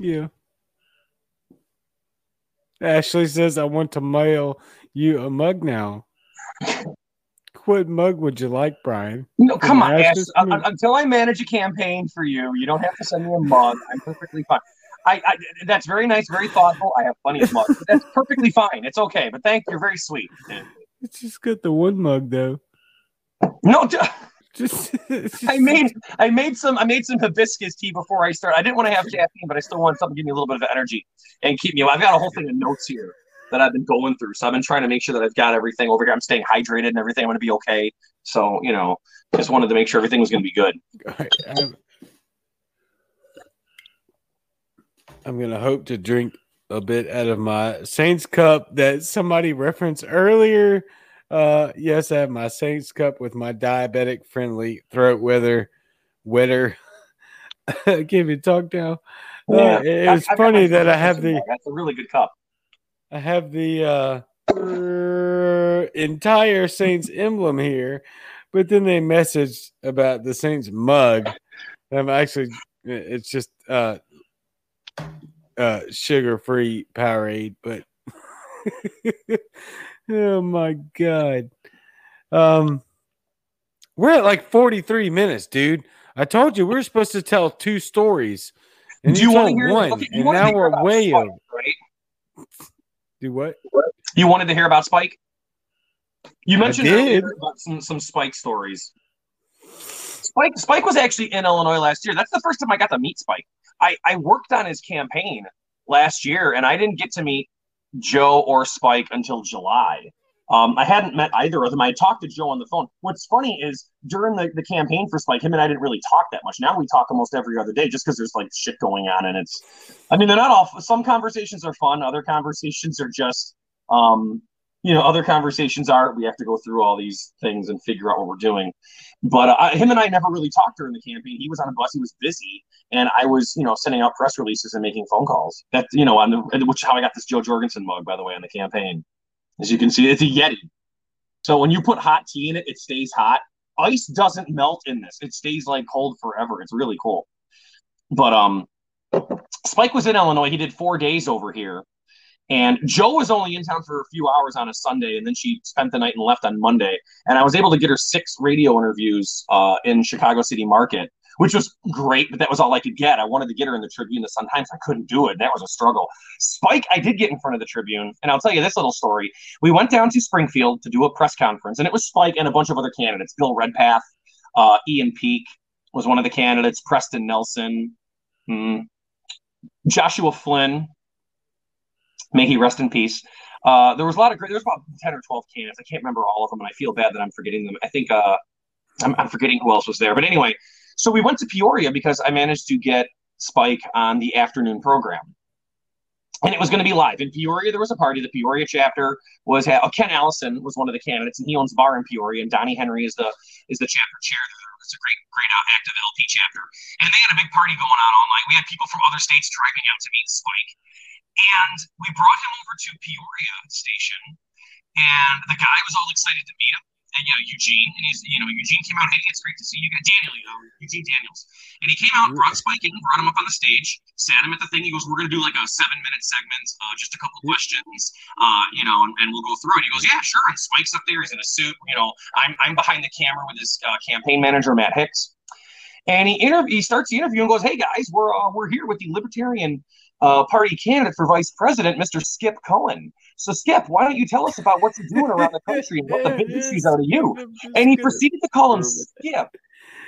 Yeah. Ashley says, I want to mail you a mug now. What mug would you like, Brian? No, come on, Ashley. Until I manage a campaign for you, you don't have to send me a mug. I'm perfectly fine. I that's very nice, very thoughtful. I have plenty of mugs. That's perfectly fine. It's okay, but thank you. You're very sweet. It's just got the one mug, though. No, I made some hibiscus tea before I started. I didn't want to have caffeine, but I still wanted something to give me a little bit of energy and keep me. I've got a whole thing of notes here that I've been going through, so I've been trying to make sure that I've got everything over here. I'm staying hydrated and everything. I'm going to be okay. So you know, just wanted to make sure everything was going to be good. All right, I'm going to hope to drink a bit out of my Saints cup that somebody referenced earlier. Yes, I have my Saints cup with my diabetic-friendly throat wetter. I can't even talk now. Yeah, it's funny that I have the... That's a really good cup. I have the entire Saints emblem here, but then they messaged about the Saints mug. I'm actually... It's just sugar-free Powerade, but... Oh my God. We're at like 43 minutes, dude. I told you we're supposed to tell two stories. And do you want one? Okay, and now we're way over. Right? Do what? You wanted to hear about Spike? You mentioned earlier about some Spike stories. Spike was actually in Illinois last year. That's the first time I got to meet Spike. I worked on his campaign last year, and I didn't get to meet Joe or Spike until July. I hadn't met either of them. I had talked to Joe on the phone. What's funny is during the campaign for Spike, him and I didn't really talk that much. Now we talk almost every other day just because there's like shit going on, and it's, I mean, they're not all, some conversations are fun. Other conversations are just, other conversations are, we have to go through all these things and figure out what we're doing. But him and I never really talked during the campaign. He was on a bus. He was busy. And I was, sending out press releases and making phone calls. That's, which is how I got this Joe Jorgensen mug, by the way, on the campaign. As you can see, it's a Yeti. So when you put hot tea in it, it stays hot. Ice doesn't melt in this. It stays like cold forever. It's really cool. But Spike was in Illinois. He did 4 days over here. And Joe was only in town for a few hours on a Sunday, and then she spent the night and left on Monday. And I was able to get her 6 radio interviews in Chicago City Market, which was great, but that was all I could get. I wanted to get her in the Tribune, the Sun-Times. I couldn't do it. That was a struggle. Spike, I did get in front of the Tribune, and I'll tell you this little story. We went down to Springfield to do a press conference, and it was Spike and a bunch of other candidates. Bill Redpath, Ian Peake was one of the candidates, Preston Nelson, Joshua Flynn. May he rest in peace. There was a lot of great. There was about 10 or 12 candidates. I can't remember all of them, and I feel bad that I'm forgetting them. I think I'm forgetting who else was there. But anyway, so we went to Peoria because I managed to get Spike on the afternoon program. And it was going to be live. In Peoria, there was a party. The Peoria chapter was Ken Allison was one of the candidates, and he owns a bar in Peoria, and Donnie Henry is the chapter chair. It's a great active LP chapter. And they had a big party going on all night. We had people from other states driving out to meet Spike. And we brought him over to Peoria Station, and the guy was all excited to meet him. And, Eugene, and he's, Eugene came out, hey, it's great to see you. Eugene Daniels. And he came out and brought Spike in, brought him up on the stage, sat him at the thing. He goes, we're going to do like a 7-minute segment, just a couple questions, and we'll go through it. He goes, yeah, sure. And Spike's up there. He's in a suit. I'm behind the camera with his campaign manager, Matt Hicks. And he starts the interview and goes, hey, guys, we're here with the Libertarian Party candidate for vice president, Mr. Skip Cohen. So, Skip, why don't you tell us about what you're doing around the country and what the big issues out of you? And he proceeded to call him Skip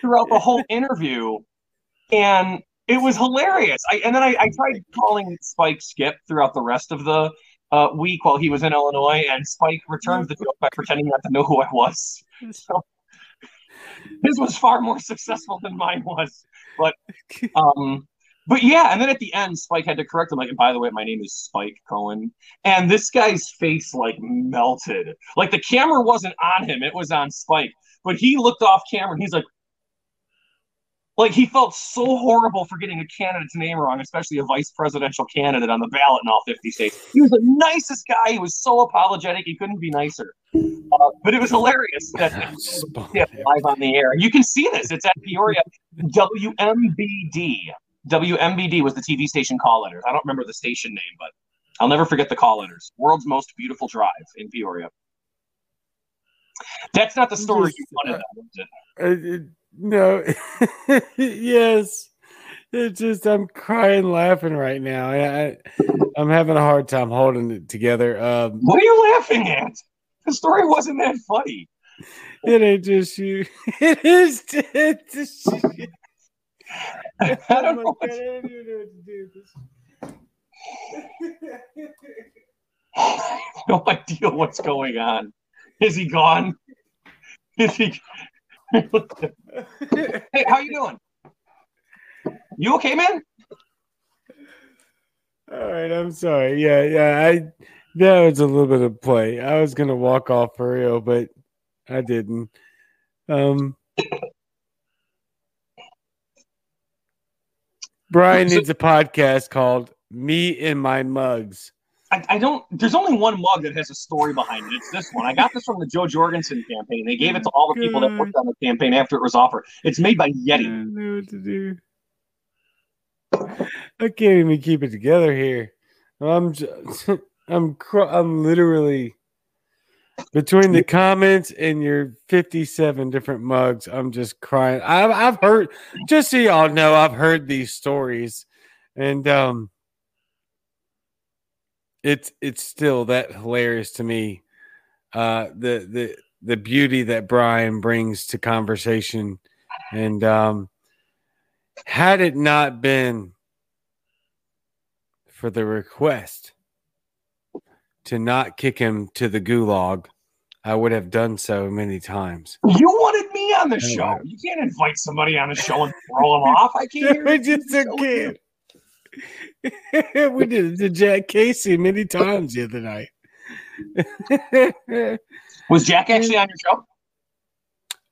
throughout the whole interview, and it was hilarious. And then I tried calling Spike Skip throughout the rest of the week while he was in Illinois, and Spike returned the joke by pretending not to know who I was. So, his was far more successful than mine was, but But yeah, and then at the end, Spike had to correct him. Like, and by the way, my name is Spike Cohen. And this guy's face, like, melted. Like, the camera wasn't on him. It was on Spike. But he looked off camera, and he's like, he felt so horrible for getting a candidate's name wrong, especially a vice presidential candidate on the ballot in all 50 states. He was the nicest guy. He was so apologetic. He couldn't be nicer. But it was hilarious that live on the air. You can see this. It's at Peoria. WMBD. WMBD was the TV station call letters. I don't remember the station name, but I'll never forget the call letters. World's Most Beautiful Drive in Peoria. That's not the story you wanted, though, was it? No. Yes. It's just, I'm crying laughing right now. I'm having a hard time holding it together. What are you laughing at? The story wasn't that funny. It ain't just you. It is just you. I don't know what to do. I have no idea what's going on. Is he gone? Is he? Hey, how you doing? You okay, man? All right, I'm sorry. Yeah. That was a little bit of play. I was gonna walk off for real, but I didn't. Brian needs a podcast called Me and My Mugs. I don't, there's only one mug that has a story behind it. It's this one. I got this from the Joe Jorgensen campaign. They gave it to all the people that worked on the campaign after it was offered. It's made by Yeti. I don't know what to do. I can't even keep it together here. I'm literally between the comments and your 57 different mugs, I'm just crying. I've heard, just so y'all know, I've heard these stories, and it's still that hilarious to me. The beauty that Brian brings to conversation, and had it not been for the request to not kick him to the gulag, I would have done so many times. You wanted me on the show. You can't invite somebody on the show and throw him off. I can't. I just can't. We did it to Jack Casey many times the other night. Was Jack actually on your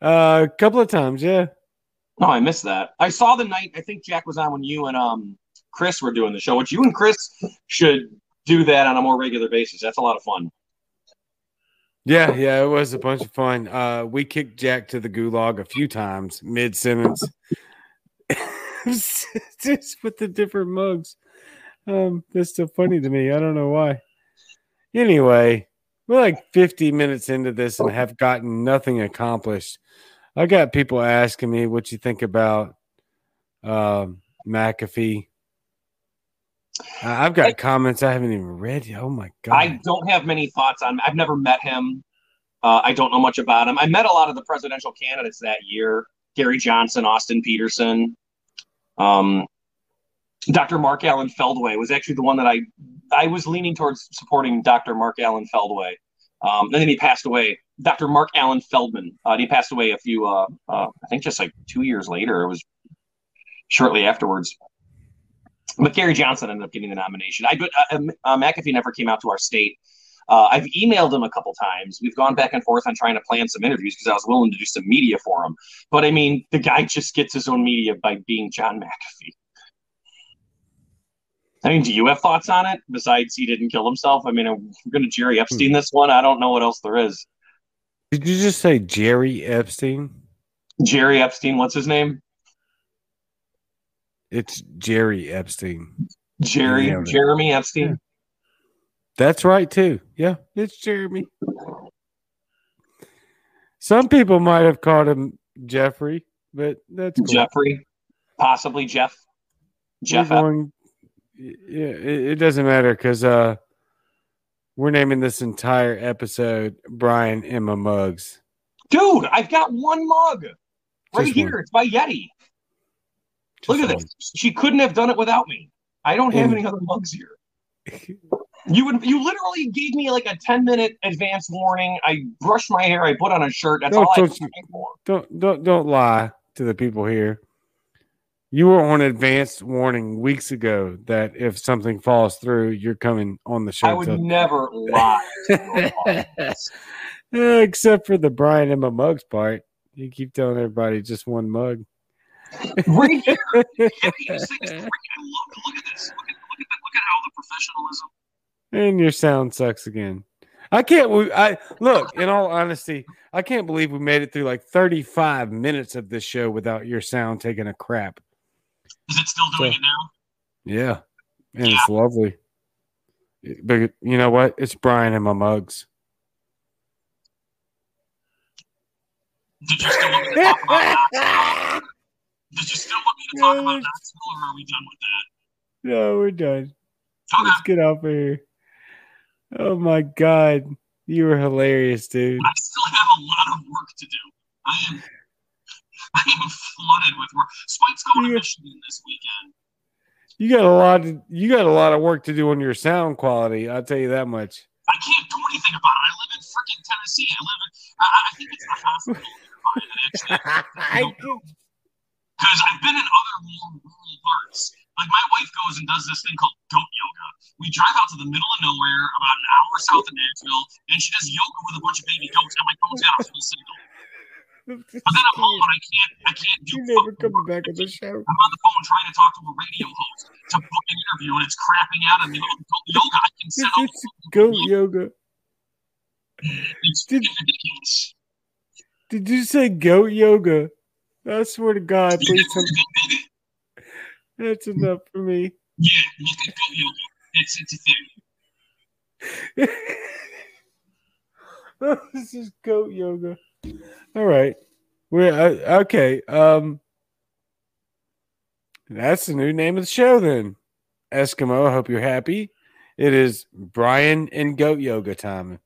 show? A couple of times, yeah. Oh, I missed that. I saw the night, I think Jack was on when you and Chris were doing the show, which you and Chris should do that on a more regular basis. That's a lot of fun. Yeah, it was a bunch of fun. We kicked Jack to the gulag a few times mid-sentence. Just with the different mugs. That's so funny to me. I don't know why. Anyway, we're like 50 minutes into this and have gotten nothing accomplished. I got people asking me what you think about McAfee. I've got comments I haven't even read yet. Oh, my God. I don't have many thoughts on him. I've never met him. I don't know much about him. I met a lot of the presidential candidates that year. Gary Johnson, Austin Peterson. Dr. Mark Allen Feldway was actually the one that I was leaning towards supporting Dr. Mark Allen Feldway. And then he passed away. Dr. Mark Allen Feldman. He passed away a few, I think just like 2 years later. It was shortly afterwards. But Gary Johnson ended up getting the nomination. McAfee never came out to our state. I've emailed him a couple times. We've gone back and forth on trying to plan some interviews because I was willing to do some media for him. But, I mean, the guy just gets his own media by being John McAfee. I mean, do you have thoughts on it besides he didn't kill himself? I mean, we're going to Jerry Epstein this one. I don't know what else there is. Did you just say Jerry Epstein? Jerry Epstein, what's his name? It's Jerry Epstein. Jeremy Epstein. Yeah. That's right, too. Yeah, it's Jeremy. Some people might have called him Jeffrey, but that's cool. Jeffrey. Possibly Jeff. Jeff. It doesn't matter because we're naming this entire episode Brian Emma Mugs. Dude, I've got one mug right here. It's by Yeti. Look at this. She couldn't have done it without me. I don't have any other mugs here. You literally gave me like a 10-minute advance warning. I brushed my hair. I put on a shirt. That's all I had for. Don't lie to the people here. You were on advanced warning weeks ago that if something falls through, you're coming on the show. I would never lie to an audience. Except for the Brian and my mugs part. You keep telling everybody just one mug. Right here. Look at this. Look at how the professionalism. And your sound sucks again. Look, in all honesty, I can't believe we made it through like 35 minutes of this show without your sound taking a crap. Is it still doing it now? Yeah. And it's lovely. But you know what? It's Brian and my mugs. Did you still want me to talk about that? Or are we done with that? No, we're done. Okay. Let's get out of here. Oh my God, you were hilarious, dude. I still have a lot of work to do. I am flooded with work. Spike's going to Michigan this weekend. You got a lot of work to do on your sound quality. I'll tell you that much. I can't do anything about it. I live in freaking Tennessee. I think it's the hospital nearby that actually. Because I've been in other rural parts. Like, my wife goes and does this thing called goat yoga. We drive out to the middle of nowhere, about an hour south of Nashville, and she does yoga with a bunch of baby goats. And I'm like, goat's got a full signal. But then I'm home and I can't do. You're never coming back on the show. I'm on the phone trying to talk to a radio host to book an interview, and it's crapping out of me. Goat yoga, I can set up. Goat yoga. It's ridiculous. Did you say goat yoga? I swear to God, please tell me. That's enough for me. Yeah, you can go yoga. It's a thing. This is goat yoga. All right. Okay. That's the new name of the show then. Eskimo, I hope you're happy. It is Brian and Goat Yoga time.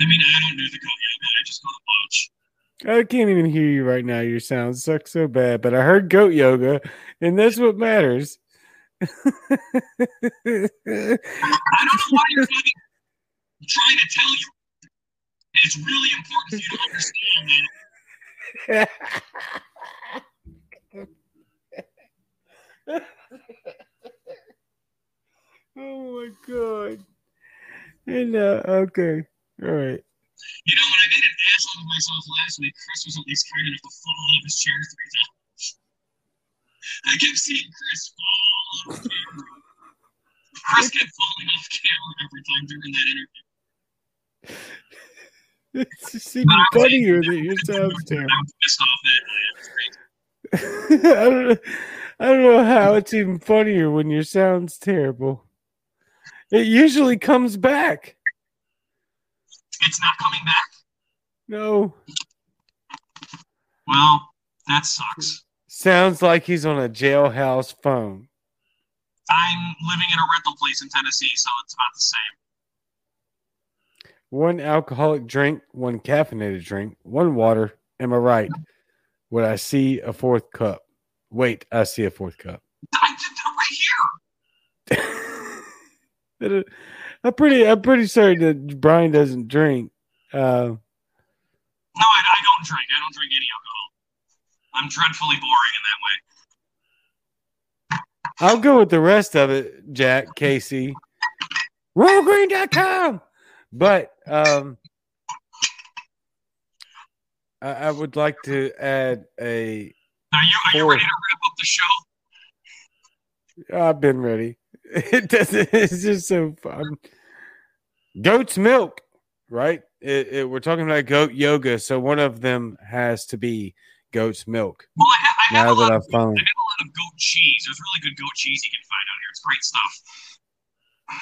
I mean, I don't do the goat yoga. I just go to watch. I can't even hear you right now. Your sound sucks so bad, but I heard goat yoga, and that's what matters. I don't know why you're trying to tell you. It's really important for you to understand that. Oh my God. And okay. All right. You know, when I made an ass out of myself last week, Chris was at least kind enough to fall out of his chair 3 times. I kept seeing Chris fall off camera. Chris kept falling off camera every time during that interview. It's just even funnier than your sounds terrible. I'm pissed off that night. I don't know how it's even funnier when your sound's terrible. It usually comes back. It's not coming back? No. Well, that sucks. Sounds like he's on a jailhouse phone. I'm living in a rental place in Tennessee, so it's about the same. 1 alcoholic drink, 1 caffeinated drink, 1 water. Am I right? Would I see a 4th cup? Wait, I see a 4th cup. I did that right here. I'm pretty sorry that Brian doesn't drink. No, I don't drink. I don't drink any alcohol. I'm dreadfully boring in that way. I'll go with the rest of it, Jack Casey. RoyalGreen.com. But I would like to add a. Are you ready to wrap up the show? I've been ready. It's just so fun. Goat's milk, right? We're talking about goat yoga, so one of them has to be goat's milk. Well, I have a lot of goat cheese. There's really good goat cheese you can find out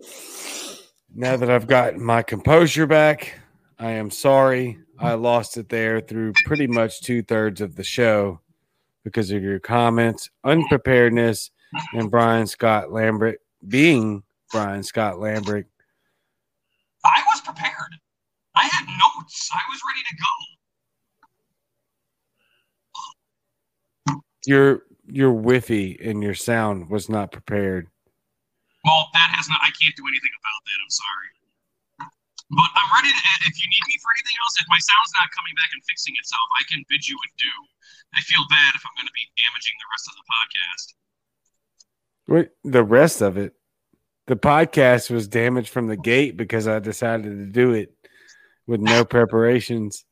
here. It's great stuff. Now that I've got my composure back, I am sorry. I lost it there through pretty much 2/3 of the show because of your comments, unpreparedness, and Brian Scott Lambrick being Brian Scott Lambrick. I was prepared. I had notes. I was ready to go. You're whiffy and your sound was not prepared. Well, I can't do anything about that. I'm sorry. But I'm ready to, if you need me for anything else, if my sound's not coming back and fixing itself, I can bid you adieu. I feel bad if I'm going to be damaging rest of the podcast. Wait, the rest of it? The podcast was damaged from the gate because I decided to do it with no preparations.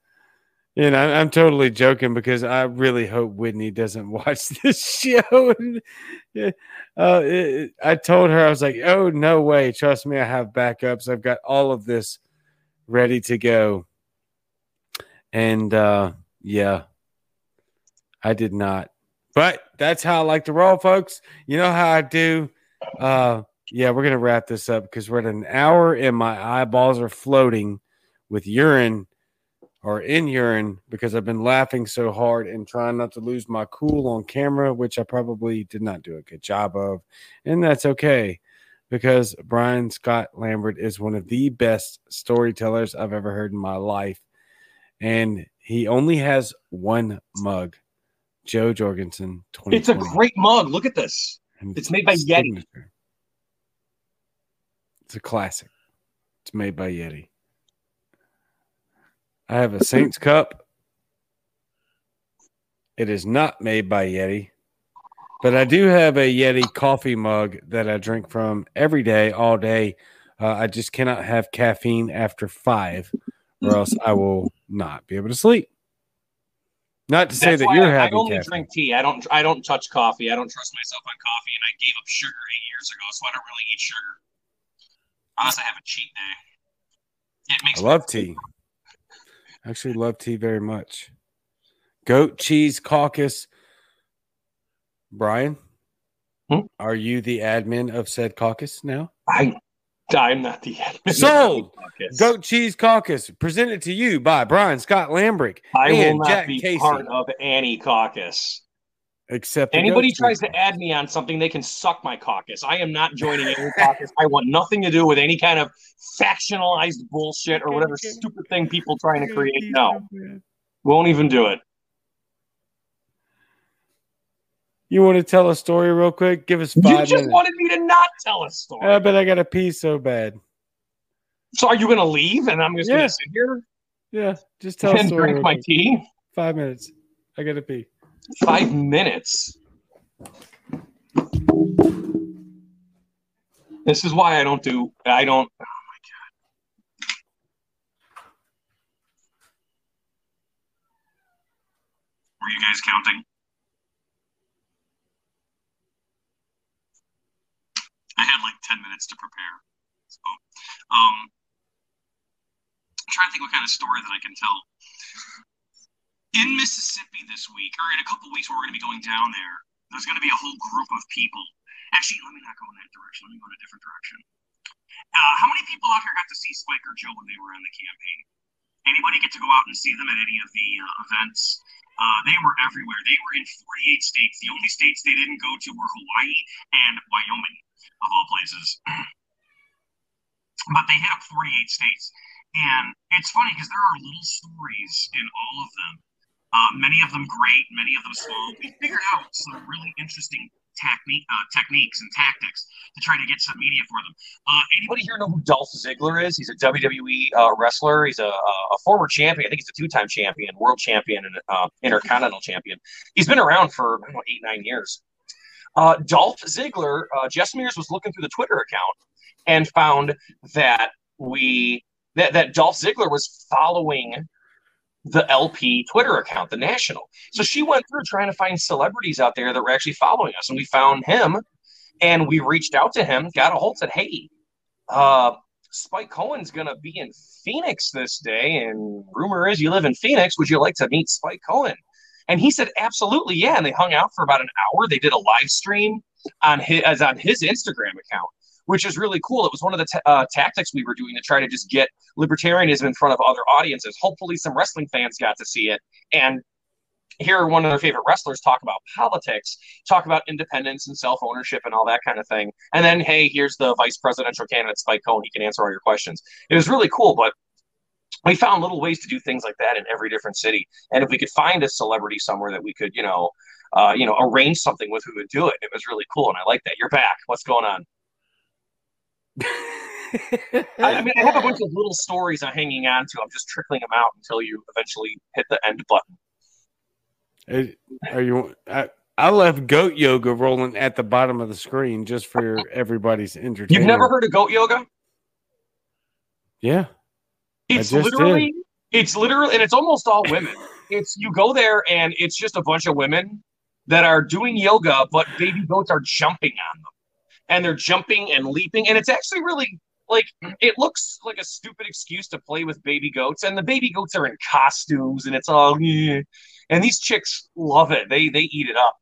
And I'm totally joking because I really hope Whitney doesn't watch this show. I told her, I was like, oh, no way. Trust me, I have backups. I've got all of this ready to go. And, yeah, I did not. But that's how I like to roll, folks. You know how I do. Yeah, we're going to wrap this up because we're at an hour and my eyeballs are floating with urine or in urine because I've been laughing so hard and trying not to lose my cool on camera, which I probably did not do a good job of. And that's okay because Brian Scott Lambert is one of the best storytellers I've ever heard in my life. And he only has one mug, Joe Jorgensen 2020. It's a great mug. Look at this. It's made by Yeti. It's a classic. It's made by Yeti. I have a Saints cup. It is not made by Yeti, but I do have a Yeti coffee mug that I drink from every day, all day. I just cannot have caffeine after 5 or else I will not be able to sleep. Not to say that you're having caffeine. I only drink tea. I don't touch coffee. I don't trust myself on coffee, and I gave up sugar 8 years ago, so I don't really eat sugar. Unless I have a cheat day. I love tea. I actually love tea very much. Goat Cheese Caucus. Brian, Are you the admin of said caucus now? I'm not the admin. Sold. Goat Cheese Caucus presented to you by Brian Scott Lambrick. I and will not Jack be Casey. Part of any caucus. Except anybody tries to add me on something, they can suck my caucus. I am not joining any caucus. I want nothing to do with any kind of factionalized bullshit or whatever stupid thing people trying to create. No, won't even do it. You want to tell a story real quick? Give us 5 minutes. You just wanted me to not tell a story. I bet I got to pee so bad. So are you going to leave and I'm just going to sit here? Yeah, just tell a story. And drink my tea? 5 minutes. I got to pee. 5 minutes. This is why I don't. Oh my God. Were you guys counting? I had like 10 minutes to prepare. So, I'm trying to think what kind of story that I can tell. In Mississippi this week, or in a couple weeks, we're going to be going down there. There's going to be a whole group of people. Actually, let me not go in that direction. Let me go in a different direction. How many people out here got to see Spike or Joe when they were on the campaign? Anybody get to go out and see them at any of the events? They were everywhere. They were in 48 states. The only states they didn't go to were Hawaii and Wyoming, of all places. But they hit up 48 states. And it's funny because there are little stories in all of them. Many of them great, many of them small. We figured out some really interesting techniques and tactics to try to get some media for them. Anybody here know who Dolph Ziggler is? He's a WWE wrestler. He's a former champion. I think he's a two-time champion, world champion, and intercontinental champion. He's been around for 8-9 years. Dolph Ziggler, Jess Mears was looking through the Twitter account and found that that Dolph Ziggler was following the LP Twitter account, the National. So she went through trying to find celebrities out there that were actually following us, and we found him, and we reached out to him, got a hold, said, hey, Spike Cohen's going to be in Phoenix this day, and rumor is you live in Phoenix. Would you like to meet Spike Cohen? And he said, absolutely, yeah, and they hung out for about an hour. They did a live stream on his Instagram account, which is really cool. It was one of the tactics we were doing to try to just get libertarianism in front of other audiences. Hopefully some wrestling fans got to see it and hear one of their favorite wrestlers talk about politics, talk about independence and self-ownership and all that kind of thing. And then, hey, here's the vice presidential candidate, Spike Cohen. He can answer all your questions. It was really cool, but we found little ways to do things like that in every different city. And if we could find a celebrity somewhere that we could, arrange something with, we would do it. It was really cool, and I like that. You're back. What's going on? I have a bunch of little stories I'm hanging on to. I'm just trickling them out until you eventually hit the end button. Are you? I I left goat yoga rolling at the bottom of the screen just for everybody's entertainment. You've never heard of goat yoga? Yeah. It's literally, and it's almost all women. You go there and it's just a bunch of women that are doing yoga, but baby goats are jumping on them. And they're jumping and leaping. And it's actually really, like, it looks like a stupid excuse to play with baby goats. And the baby goats are in costumes and it's all, yeah. And these chicks love it. They eat it up.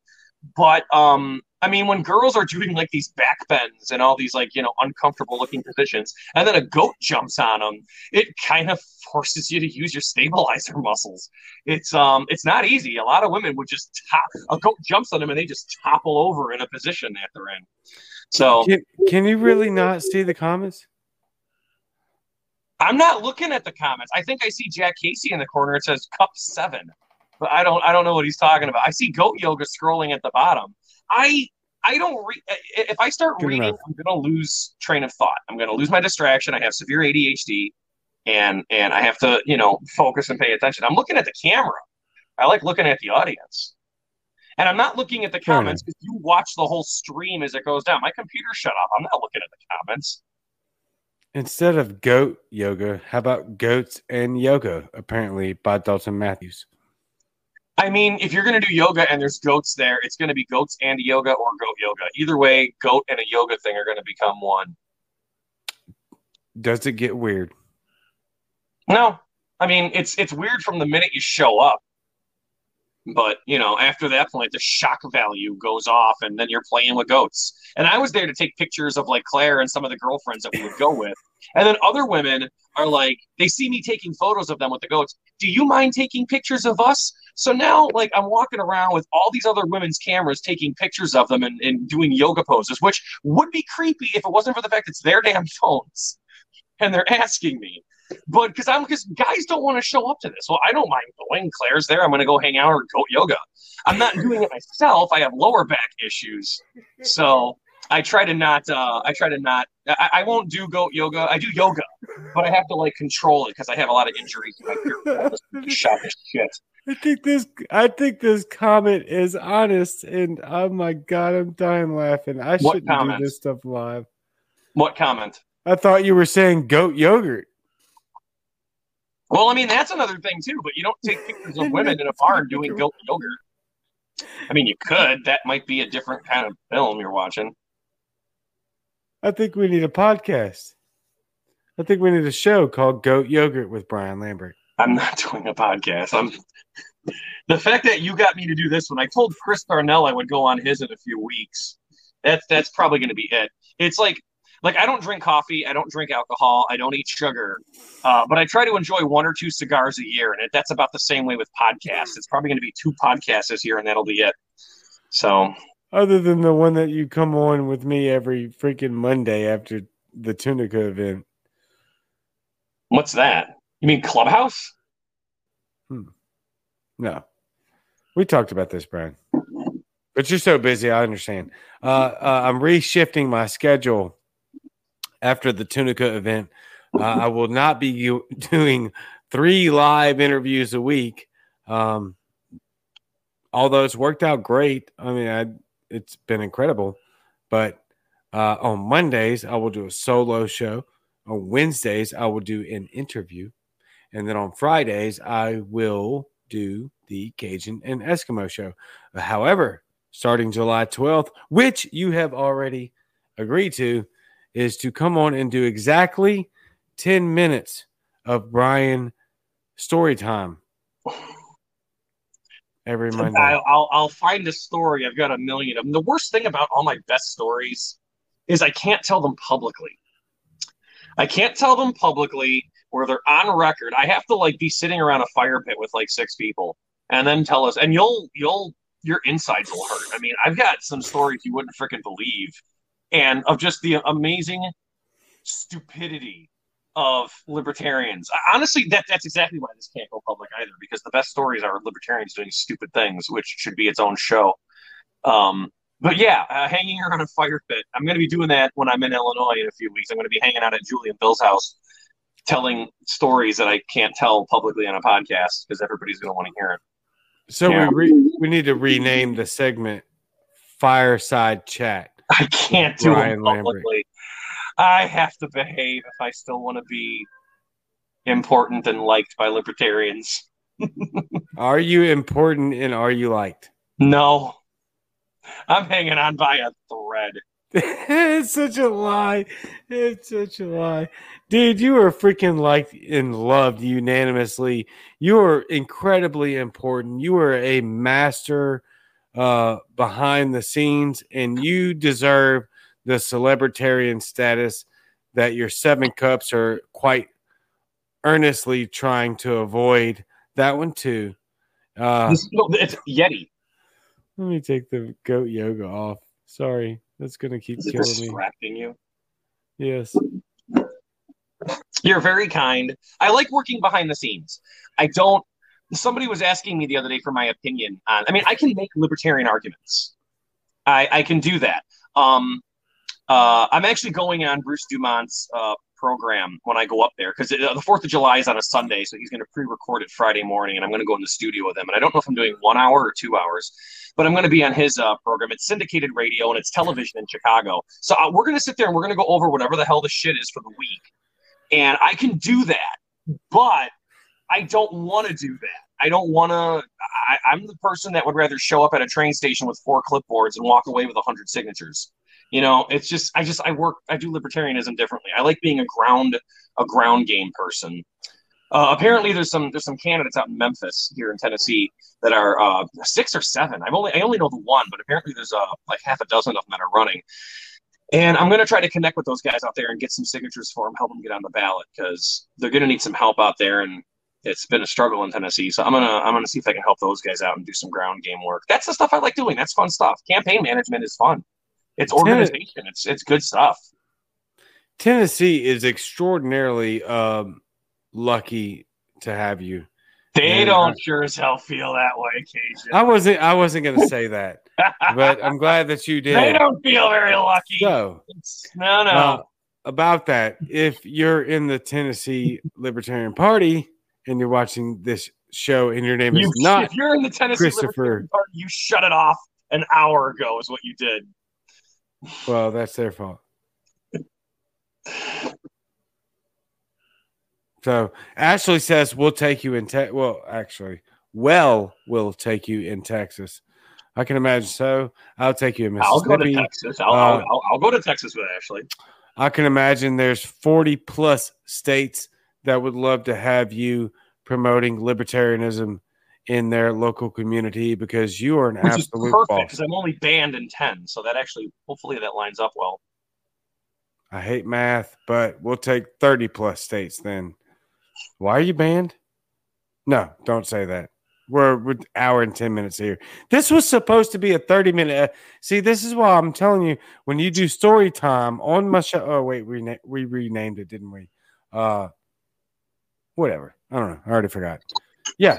But, I mean, when girls are doing, like, these back bends and all these, like, you know, uncomfortable-looking positions, and then a goat jumps on them, it kind of forces you to use your stabilizer muscles. It's not easy. A lot of women would just a goat jumps on them, and they just topple over in a position that they're in. So can you really not see the comments? I'm not looking at the comments. I think I see Jack Casey in the corner. It says Cup 7. But I don't know what he's talking about. I see goat yoga scrolling at the bottom. I don't read. If I start reading, I'm going to lose train of thought. I'm going to lose my distraction. I have severe ADHD, and I have to, you know, focus and pay attention. I'm looking at the camera. I like looking at the audience, and I'm not looking at the comments because you watch the whole stream as it goes down. My computer shut off. I'm not looking at the comments. Instead of goat yoga, how about goats and yoga? Apparently by Dalton Matthews. I mean, if you're going to do yoga and there's goats there, it's going to be goats and yoga or goat yoga. Either way, goat and a yoga thing are going to become one. Does it get weird? No. I mean, it's weird from the minute you show up. But, you know, after that point, the shock value goes off and then you're playing with goats. And I was there to take pictures of, like, Claire and some of the girlfriends that we would go with. And then other women are like, they see me taking photos of them with the goats. Do you mind taking pictures of us? So now, like, I'm walking around with all these other women's cameras taking pictures of them and doing yoga poses, which would be creepy if it wasn't for the fact it's their damn phones and they're asking me. But because guys don't want to show up to this. Well, I don't mind going. Claire's there. I'm going to go hang out or goat yoga. I'm not doing it myself. I have lower back issues, so I try to not. I won't do goat yoga. I do yoga, but I have to, like, control it because I have a lot of injuries. Shocking shit. I think this comment is honest, and oh my god, I'm dying laughing. I shouldn't do this stuff live. What comment? I thought you were saying goat yogurt. Well, I mean, that's another thing, too, but you don't take pictures of women in a barn doing goat yogurt. I mean, you could. That might be a different kind of film you're watching. I think we need a podcast. I think we need a show called Goat Yogurt with Brian Lambert. I'm not doing a podcast. The fact that you got me to do this one, I told Chris Darnell I would go on his in a few weeks. That's probably going to be it. It's like, I don't drink coffee, I don't drink alcohol, I don't eat sugar, but I try to enjoy one or two cigars a year, and that's about the same way with podcasts. It's probably going to be 2 podcasts this year, and that'll be it. So, other than the one that you come on with me every freaking Monday after the Tunica event. What's that? You mean Clubhouse? No. We talked about this, Brian. But you're so busy, I understand. I'm reshifting my schedule. After the Tunica event, I will not be doing 3 live interviews a week. Although it's worked out great. I mean, it's been incredible. But on Mondays, I will do a solo show. On Wednesdays, I will do an interview. And then on Fridays, I will do the Cajun and Eskimo show. However, starting July 12th, which you have already agreed to, is to come on and do exactly 10 minutes of Brian story time every Monday. I'll find a story. I've got a million of them. The worst thing about all my best stories is I can't tell them publicly. I can't tell them publicly or they're on record. I have to, like, be sitting around a fire pit with, like, 6 people and then tell us. And your insides will hurt. I mean, I've got some stories you wouldn't freaking believe. And of just the amazing stupidity of libertarians. Honestly, that's exactly why this can't go public either, because the best stories are libertarians doing stupid things, which should be its own show. But yeah, hanging around a fire pit. I'm going to be doing that when I'm in Illinois in a few weeks. I'm going to be hanging out at Julie and Bill's house telling stories that I can't tell publicly on a podcast because everybody's going to want to hear it. So yeah. We need to rename the segment fireside chat. I can't do it publicly. Lambrick. I have to behave if I still want to be important and liked by libertarians. Are you important and are you liked? No. I'm hanging on by a thread. It's such a lie. It's such a lie. Dude, you are freaking liked and loved unanimously. You are incredibly important. You are a master behind the scenes, and you deserve the celebritarian status that your seven cups are quite earnestly trying to avoid. That one, too. It's Yeti. Let me take the goat yoga off. Sorry. That's going to keep killing me. Distracting you. Yes. You're very kind. I like working behind the scenes. Somebody was asking me the other day for my opinion on, I can make libertarian arguments. I can do that. I'm actually going on Bruce Dumont's program when I go up there, because the 4th of July is on a Sunday, so he's going to pre-record it Friday morning, and I'm going to go in the studio with him. And I don't know if I'm doing 1 hour or 2 hours, but I'm going to be on his program. It's syndicated radio, and it's television in Chicago. So we're going to sit there, and we're going to go over whatever the hell the shit is for the week. And I can do that, but I don't want to do that. I don't want to – I'm the person that would rather show up at a train station with 4 clipboards and walk away with 100 signatures. You know, it's just, I do libertarianism differently. I like being a ground game person. Apparently there's some candidates out in Memphis here in Tennessee that are 6 or 7. I only know the one, but apparently there's like half a dozen of them that are running. And I'm going to try to connect with those guys out there and get some signatures for them, help them get on the ballot, because they're going to need some help out there. And it's been a struggle in Tennessee. So I'm going to see if I can help those guys out and do some ground game work. That's the stuff I like doing. That's fun stuff. Campaign management is fun. It's organization. It's good stuff. Tennessee is extraordinarily lucky to have you. They don't sure as hell feel that way, Cajun. I wasn't going to say that, but I'm glad that you did. They don't feel very lucky. So, no. About that, if you're in the Tennessee Libertarian Party and you're watching this show and your name is not, if you're in the Tennessee Libertarian Party, you shut it off an hour ago, is what you did. Well, that's their fault. So Ashley says, we'll take you in Texas. Well, actually, we'll take you in Texas. I can imagine. So I'll take you in Mississippi. I'll go to Texas. I'll go to Texas with Ashley. I can imagine there's 40 plus states that would love to have you promoting libertarianism in their local community, because you are an absolute perfect, because I'm only banned in 10, so that actually, hopefully that lines up well. I hate math, but we'll take 30 plus states then. Why are you banned? No, don't say that. We're an hour and 10 minutes here. This was supposed to be a 30-minute. See, this is why I'm telling you, when you do story time on my show. Oh, wait, we renamed it, didn't we? Whatever. I don't know. I already forgot. Yeah.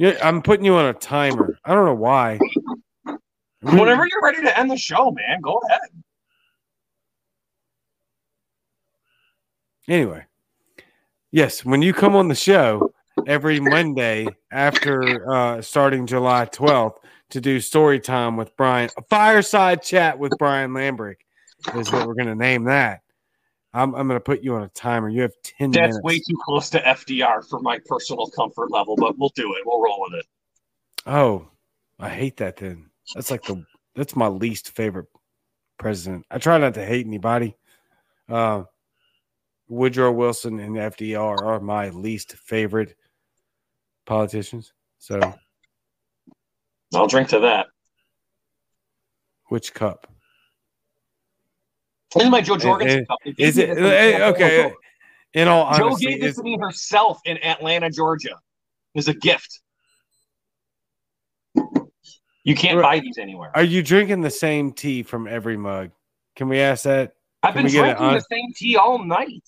Yeah, I'm putting you on a timer. I don't know why. Whenever you're ready to end the show, man, go ahead. Anyway, yes, when you come on the show every Monday after starting July 12th to do story time with Brian, a fireside chat with Brian Lambrick is what we're going to name that. I'm going to put you on a timer. You have 10 minutes. That's way too close to FDR for my personal comfort level, but we'll do it. We'll roll with it. Oh, I hate that then. That's like that's my least favorite president. I try not to hate anybody. Woodrow Wilson and FDR are my least favorite politicians. So I'll drink to that. Which cup? This is my Joe Jorgensen cup. Is it okay? In all honesty, Joe gave this to me herself in Atlanta, Georgia. It's a gift. You can't buy these anywhere. Are you drinking the same tea from every mug? Can we ask that? I've been drinking the same tea all night.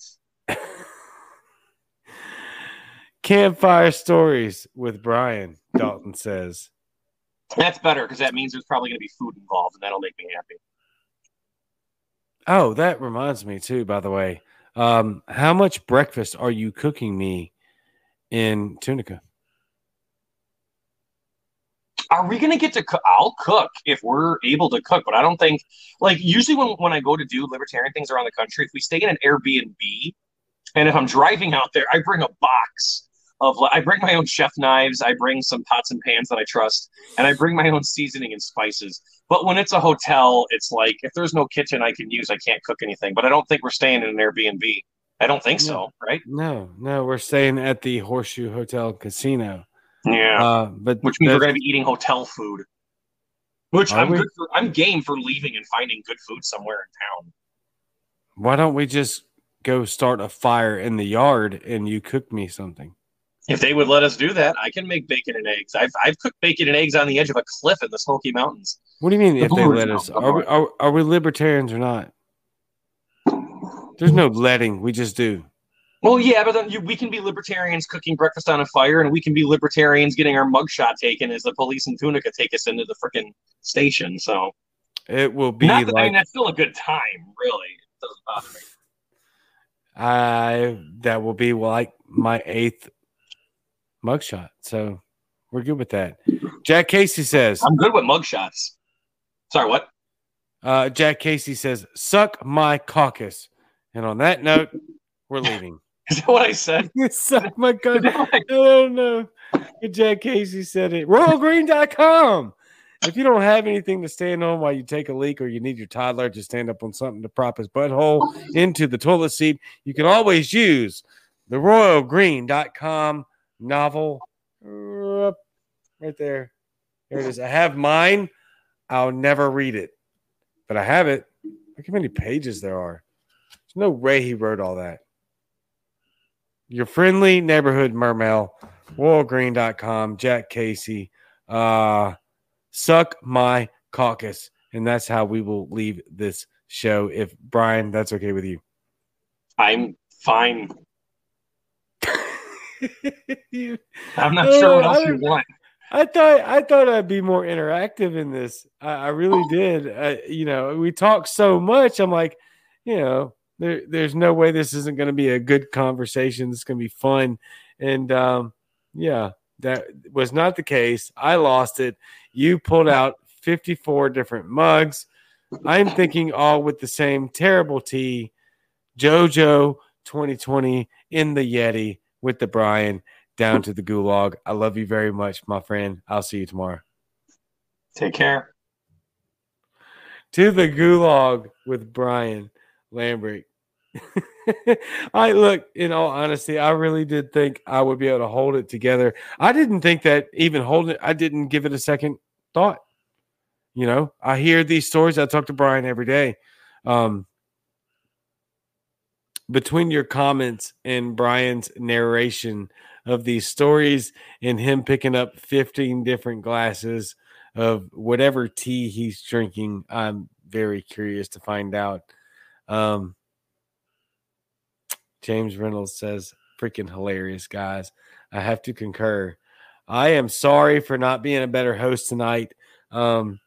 Campfire stories with Brian, Dalton says. That's better, because that means there's probably going to be food involved, and that'll make me happy. Oh, that reminds me too, by the way. How much breakfast are you cooking me in Tunica? Are we going to get to cook? I'll cook if we're able to cook, but I don't think, like, usually when I go to do libertarian things around the country, if we stay in an Airbnb and if I'm driving out there, I bring a box of, I bring my own chef knives, I bring some pots and pans that I trust, and I bring my own seasoning and spices. But when it's a hotel, it's like, if there's no kitchen I can use, I can't cook anything. But I don't think we're staying in an Airbnb. I don't think so, right? No, we're staying at the Horseshoe Hotel Casino. Yeah, but which means we're going to be eating hotel food, which I'm game for leaving and finding good food somewhere in town. Why don't we just go start a fire in the yard and you cook me something? If they would let us do that, I can make bacon and eggs. I've cooked bacon and eggs on the edge of a cliff in the Smoky Mountains. What do you mean if they let us? Are we libertarians or not? There's no letting. We just do. Well, yeah, but then we can be libertarians cooking breakfast on a fire, and we can be libertarians getting our mugshot taken as the police in Tunica take us into the freaking station. So it will be not that, like, I mean, that's still a good time, really. It doesn't bother me. That will be like my 8th mugshot, so we're good with that. Jack Casey says, "I'm good with mugshots." Sorry, what? Jack Casey says, "Suck my caucus," and on that note, we're leaving. Is that what I said? You suck my gun. I don't know. Jack Casey said it. RoyalGreen.com. If you don't have anything to stand on while you take a leak, or you need your toddler to stand up on something to prop his butthole into the toilet seat, you can always use the RoyalGreen.com novel. Right there. There it is. I have mine. I'll never read it. But I have it. Look how many pages there are. There's no way he wrote all that. Your friendly neighborhood mermel, RoyalGreen.com, Jack Casey, suck my caucus. And that's how we will leave this show. If, Brian, that's okay with you. I'm fine. I'm not sure what else you want. I thought I'd be more interactive in this. I really did. We talk so much. I'm like, there's no way this isn't going to be a good conversation. It's going to be fun. And, that was not the case. I lost it. You pulled out 54 different mugs. I'm thinking all with the same terrible tea. JoJo 2020 in the Yeti with the Brian down to the gulag. I love you very much, my friend. I'll see you tomorrow. Take care. To the gulag with Brian Lambrick. I look, in all honesty, I really did think I would be able to hold it together. I didn't think that even holding it, I didn't give it a second thought. I hear these stories. I talk to Brian every day. Between your comments and Brian's narration of these stories and him picking up 15 different glasses of whatever tea he's drinking, I'm very curious to find out. James Reynolds says, freaking hilarious, guys. I have to concur. I am sorry for not being a better host tonight. I'm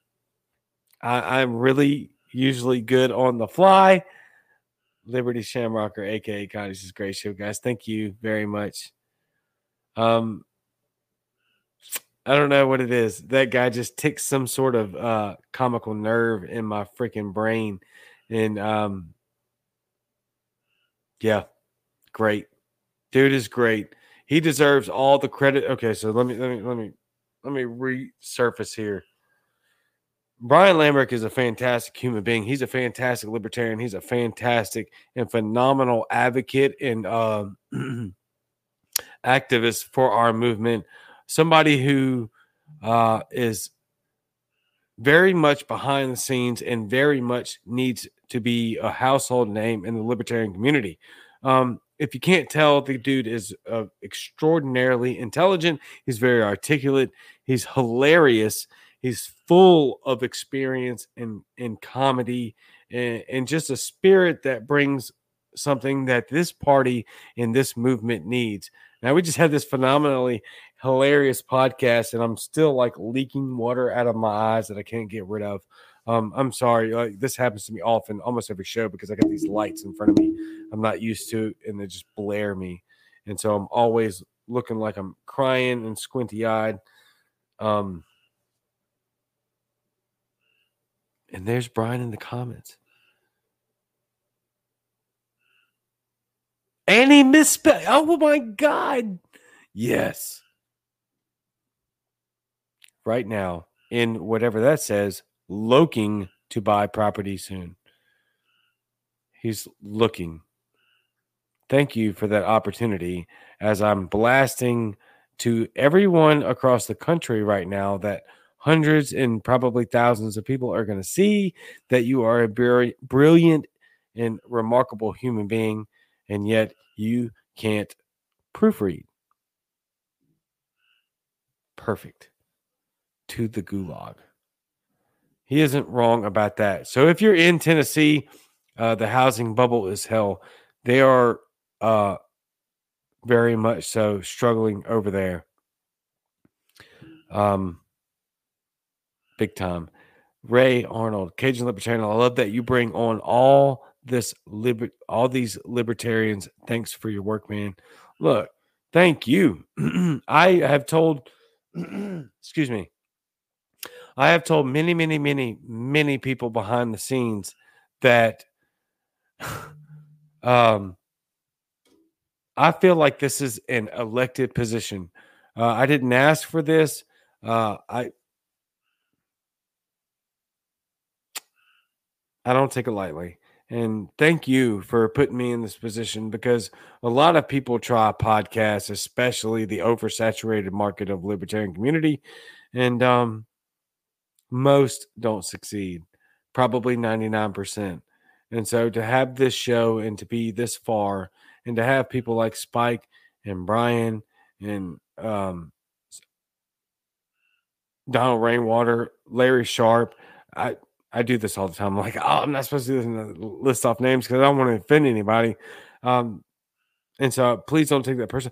really usually good on the fly. Liberty Shamrocker, a.k.a. Connie, says, great show, guys. Thank you very much. I don't know what it is. That guy just ticks some sort of comical nerve in my freaking brain. And, yeah, great. Dude is great. He deserves all the credit. Okay, so let me resurface here. Brian Lambrick is a fantastic human being. He's a fantastic libertarian. He's a fantastic and phenomenal advocate and activist for our movement. Somebody who is very much behind the scenes and very much needs to be a household name in the libertarian community. If you can't tell, the dude is extraordinarily intelligent. He's very articulate. He's hilarious. He's full of experience and comedy and just a spirit that brings something that this party and this movement needs. Now, we just had this phenomenally hilarious podcast, and I'm still like leaking water out of my eyes that I can't get rid of. I'm sorry. This happens to me often, almost every show, because I got these lights in front of me. I'm not used to it, and they just blare me. And so I'm always looking like I'm crying and squinty-eyed. And there's Brian in the comments. And he misspelled. Oh, my God. Yes. Right now, in whatever that says, looking to buy property soon. He's looking. Thank you for that opportunity, as I'm blasting to everyone across the country right now that hundreds and probably thousands of people are going to see that you are a very brilliant and remarkable human being, and yet you can't proofread. Perfect. To the gulag. He isn't wrong about that. So if you're in Tennessee, the housing bubble is hell. They are very much so struggling over there. Big time. Ray Arnold, Cajun Libertarian, I love that you bring on all these libertarians. Thanks for your work, man. Look, thank you. I have told many, many, many, many people behind the scenes that I feel like this is an elected position. I didn't ask for this. I don't take it lightly. And thank you for putting me in this position, because a lot of people try podcasts, especially the oversaturated market of libertarian community. And most don't succeed, probably 99%. And so to have this show and to be this far and to have people like Spike and Brian and Donald Rainwater, Larry Sharp, I do this all the time. I'm like, oh, I'm not supposed to do this, list off names, because I don't want to offend anybody. And so please don't take that person.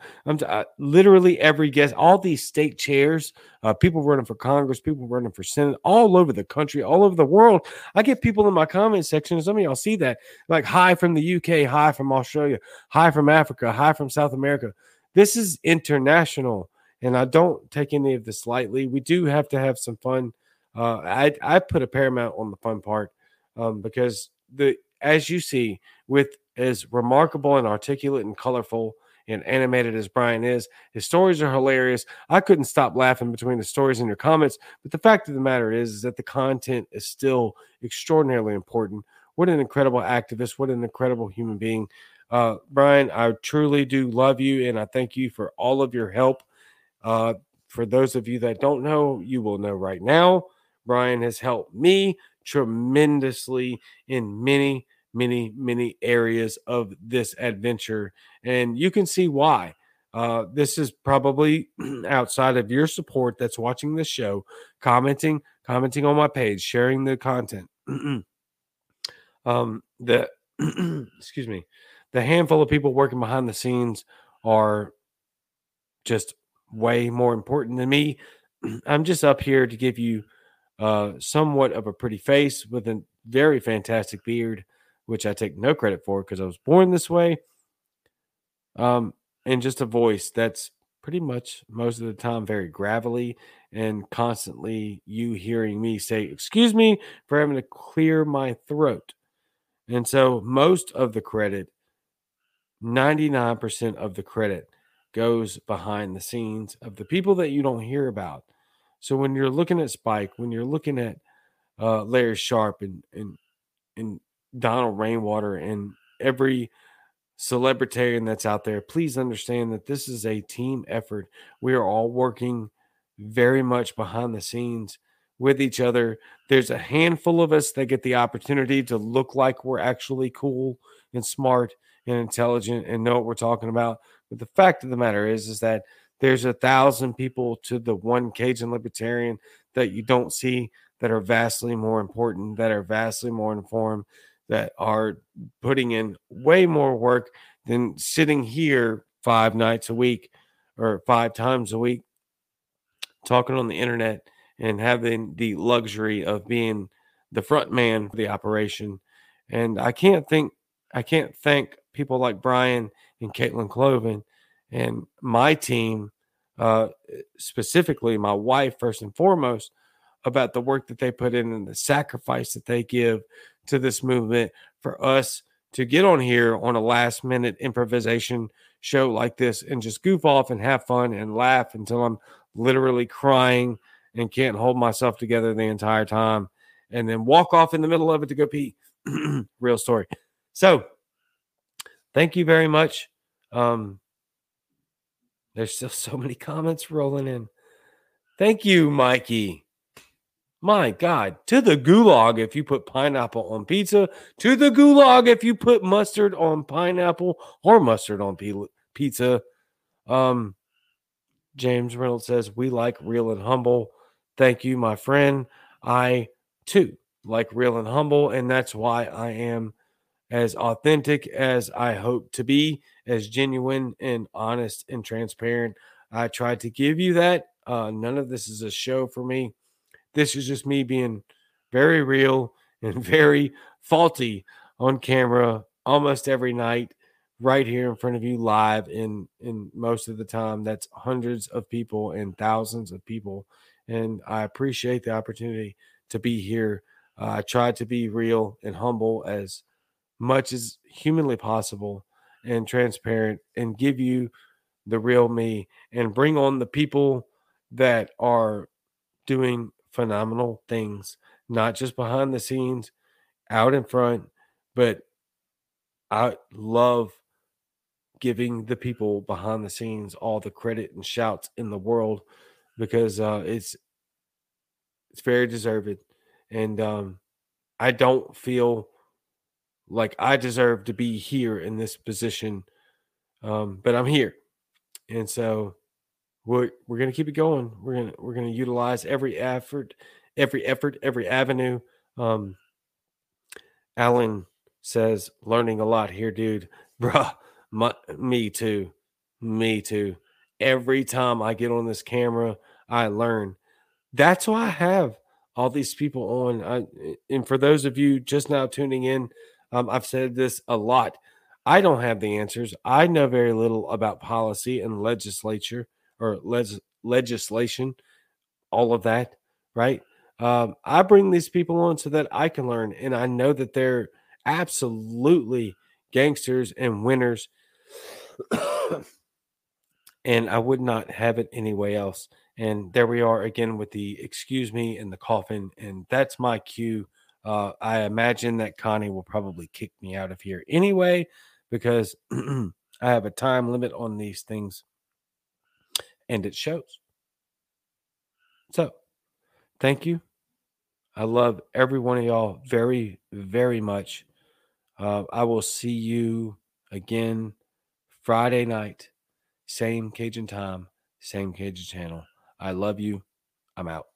Literally every guest, all these state chairs, people running for Congress, people running for Senate, all over the country, all over the world. I get people in my comment section. Some of y'all see that. Like, hi from the UK, hi from Australia, hi from Africa, hi from South America. This is international, and I don't take any of this lightly. We do have to have some fun. I put a paramount on the fun part, because as you see, with as remarkable and articulate and colorful and animated as Brian is, his stories are hilarious. I couldn't stop laughing between the stories and your comments, but the fact of the matter is that the content is still extraordinarily important. What an incredible activist. What an incredible human being. Brian, I truly do love you, and I thank you for all of your help. For those of you that don't know, you will know right now. Brian has helped me tremendously in many, many, many areas of this adventure. And you can see why. This is probably outside of your support that's watching this show, commenting on my page, sharing the content. The handful of people working behind the scenes are just way more important than me. I'm just up here to give you somewhat of a pretty face with a very fantastic beard, which I take no credit for because I was born this way. And just a voice that's pretty much most of the time very gravelly, and constantly you hearing me say, excuse me for having to clear my throat. And so most of the credit, 99% of the credit, goes behind the scenes of the people that you don't hear about. So when you're looking at Spike, when you're looking at Larry Sharp and Donald Rainwater and every celebritarian that's out there, please understand that this is a team effort. We are all working very much behind the scenes with each other. There's a handful of us that get the opportunity to look like we're actually cool and smart and intelligent and know what we're talking about. But the fact of the matter is that there's 1,000 people to the one Cajun Libertarian that you don't see that are vastly more important, that are vastly more informed, that are putting in way more work than sitting here 5 nights a week or 5 times a week talking on the internet and having the luxury of being the front man for the operation. And I can't thank people like Brian and Caitlin Cloven and my team, specifically my wife, first and foremost, about the work that they put in and the sacrifice that they give to this movement for us to get on here on a last minute improvisation show like this and just goof off and have fun and laugh until I'm literally crying and can't hold myself together the entire time and then walk off in the middle of it to go pee. Real story. So thank you very much. There's still so many comments rolling in. Thank you, Mikey. My God, to the gulag if you put pineapple on pizza. To the gulag if you put mustard on pineapple or mustard on pizza. James Reynolds says, we like real and humble. Thank you, my friend. I, too, like real and humble, and that's why I am as authentic as I hope to be, as genuine and honest and transparent. I tried to give you that. None of this is a show for me. This is just me being very real and very faulty on camera almost every night right here in front of you live. And most of the time, that's hundreds of people and thousands of people. And I appreciate the opportunity to be here. I tried to be real and humble as much as humanly possible and transparent and give you the real me and bring on the people that are doing phenomenal things, not just behind the scenes, out in front, but I love giving the people behind the scenes all the credit and shouts in the world because it's very deserved. And I don't feel like I deserve to be here in this position, but I'm here. And so we're going to keep it going. We're going to utilize every effort, every avenue. Alan says, learning a lot here, dude. Bruh, me too. Every time I get on this camera, I learn. That's why I have all these people on. And for those of you just now tuning in, I've said this a lot. I don't have the answers. I know very little about policy and legislature. Or legislation, all of that, right? I bring these people on so that I can learn, and I know that they're absolutely gangsters and winners, and I would not have it anyway else. And there we are again with the excuse me and the coffin, and that's my cue. I imagine that Connie will probably kick me out of here anyway because I have a time limit on these things. And it shows. So, thank you. I love every one of y'all very, very much. I will see you again Friday night. Same Cajun time, same Cajun channel. I love you. I'm out.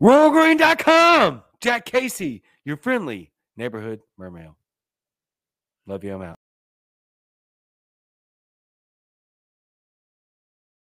RoyalGreen.com. Jack Casey, your friendly neighborhood mermail. Love you. I'm out.